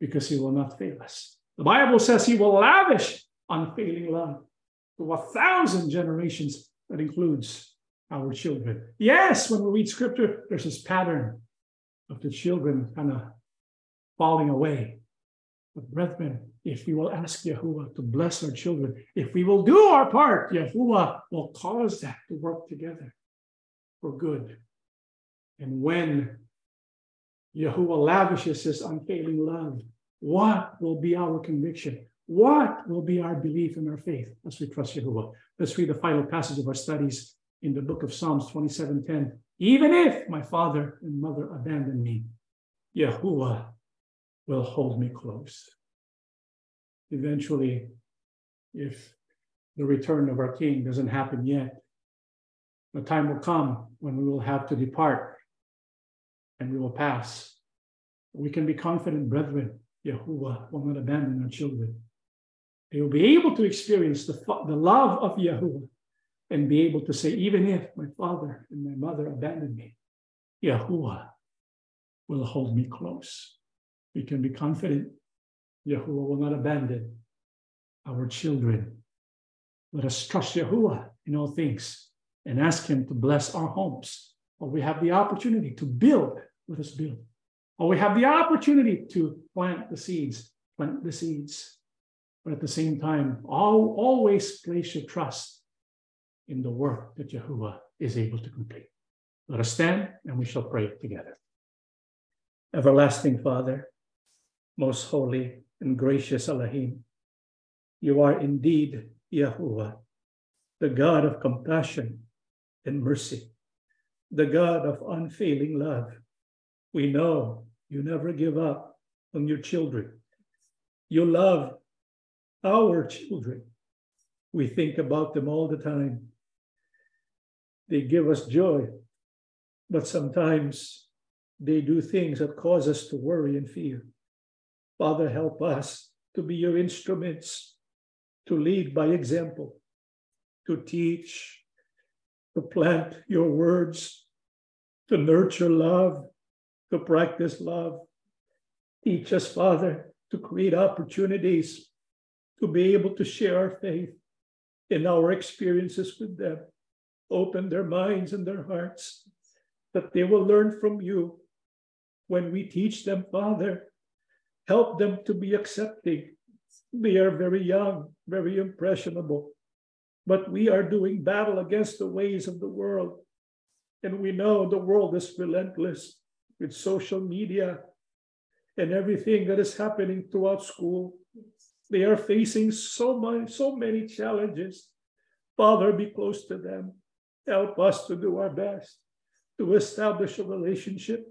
because he will not fail us. The Bible says he will lavish unfailing love to a thousand generations. That includes our children. Yes, when we read scripture, there's this pattern of the children kind of falling away. But brethren, if we will ask Yahuwah to bless our children, if we will do our part, Yahuwah will cause that to work together for good. And when Yahuwah lavishes his unfailing love, what will be our conviction? What will be our belief and our faith as we trust Yahuwah? Let's read the final passage of our studies in the book of Psalms twenty-seven ten. Even if my father and mother abandon me, Yahuwah will hold me close. Eventually, if the return of our King doesn't happen yet, the time will come when we will have to depart, and we will pass. We can be confident, brethren, Yahuwah will not abandon our children. They will be able to experience the, the love of Yahuwah and be able to say, even if my father and my mother abandon me, Yahuwah will hold me close. We can be confident, Yahuwah will not abandon our children. Let us trust Yahuwah in all things and ask him to bless our homes. Or we have the opportunity to build, let us build. Or we have the opportunity to plant the seeds, plant the seeds. But at the same time, all, always place your trust in the work that Yahuwah is able to complete. Let us stand and we shall pray together. Everlasting Father, most holy and gracious Elohim, you are indeed Yahuwah, the God of compassion and mercy, the God of unfailing love. We know you never give up on your children. You love our children. We think about them all the time. They give us joy, but sometimes they do things that cause us to worry and fear. Father, help us to be your instruments, to lead by example, to teach, to plant your words, to nurture love, to practice love. Teach us, Father, to create opportunities to be able to share our faith in our experiences with them. Open their minds and their hearts, that they will learn from you when we teach them, Father. Help them to be accepting. They are very young, very impressionable, but we are doing battle against the ways of the world. And we know the world is relentless with social media and everything that is happening throughout school. They are facing so much, so many challenges. Father, be close to them. Help us to do our best to establish a relationship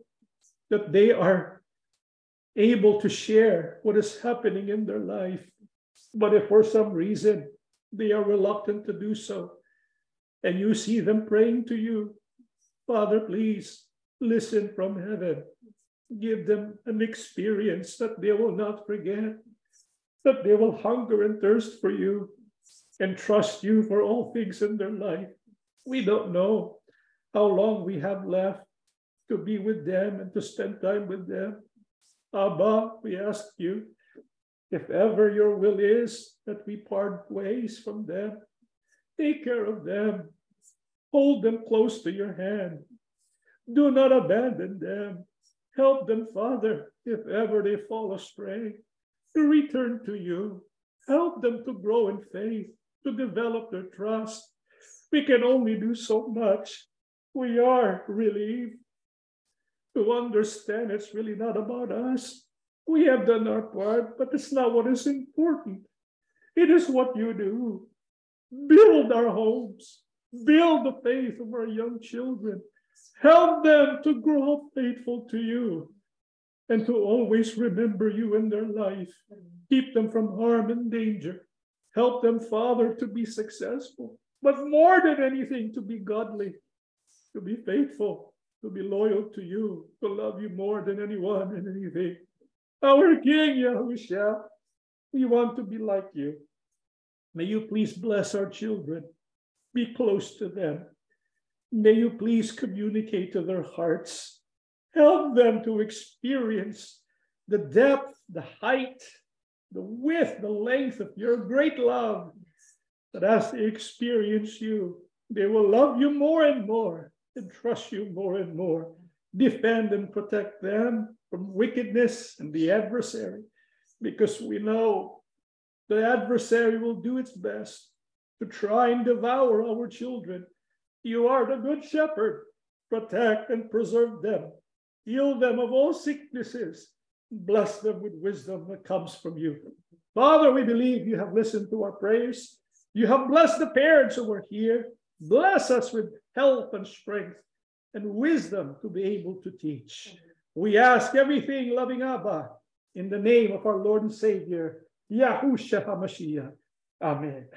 that they are able to share what is happening in their life. But if for some reason they are reluctant to do so, and you see them praying to you, Father, please listen from heaven. Give them an experience that they will not forget, that they will hunger and thirst for you and trust you for all things in their life. We don't know how long we have left to be with them and to spend time with them. Abba, we ask you, if ever your will is that we part ways from them, take care of them. Hold them close to your hand. Do not abandon them. Help them, Father, if ever they fall astray, to return to you. Help them to grow in faith, to develop their trust. We can only do so much. We are relieved to understand it's really not about us. We have done our part, but it's not what is important. It is what you do. Build our homes. Build the faith of our young children. Help them to grow up faithful to you and to always remember you in their life. Keep them from harm and danger. Help them, Father, to be successful, but more than anything, to be godly, to be faithful, to be loyal to you, to love you more than anyone and anything. Our King, Yahusha, we want to be like you. May you please bless our children. Be close to them. May you please communicate to their hearts. Help them to experience the depth, the height, the width, the length of your great love, that as they experience you, they will love you more and more and trust you more and more. Defend and protect them from wickedness and the adversary, because we know the adversary will do its best to try and devour our children. You are the good shepherd. Protect and preserve them. Heal them of all sicknesses. Bless them with wisdom that comes from you. Father, we believe you have listened to our prayers. You have blessed the parents who were here. Bless us with health and strength and wisdom to be able to teach. We ask everything, loving Abba, in the name of our Lord and Savior, Yahushua HaMashiach. Amen.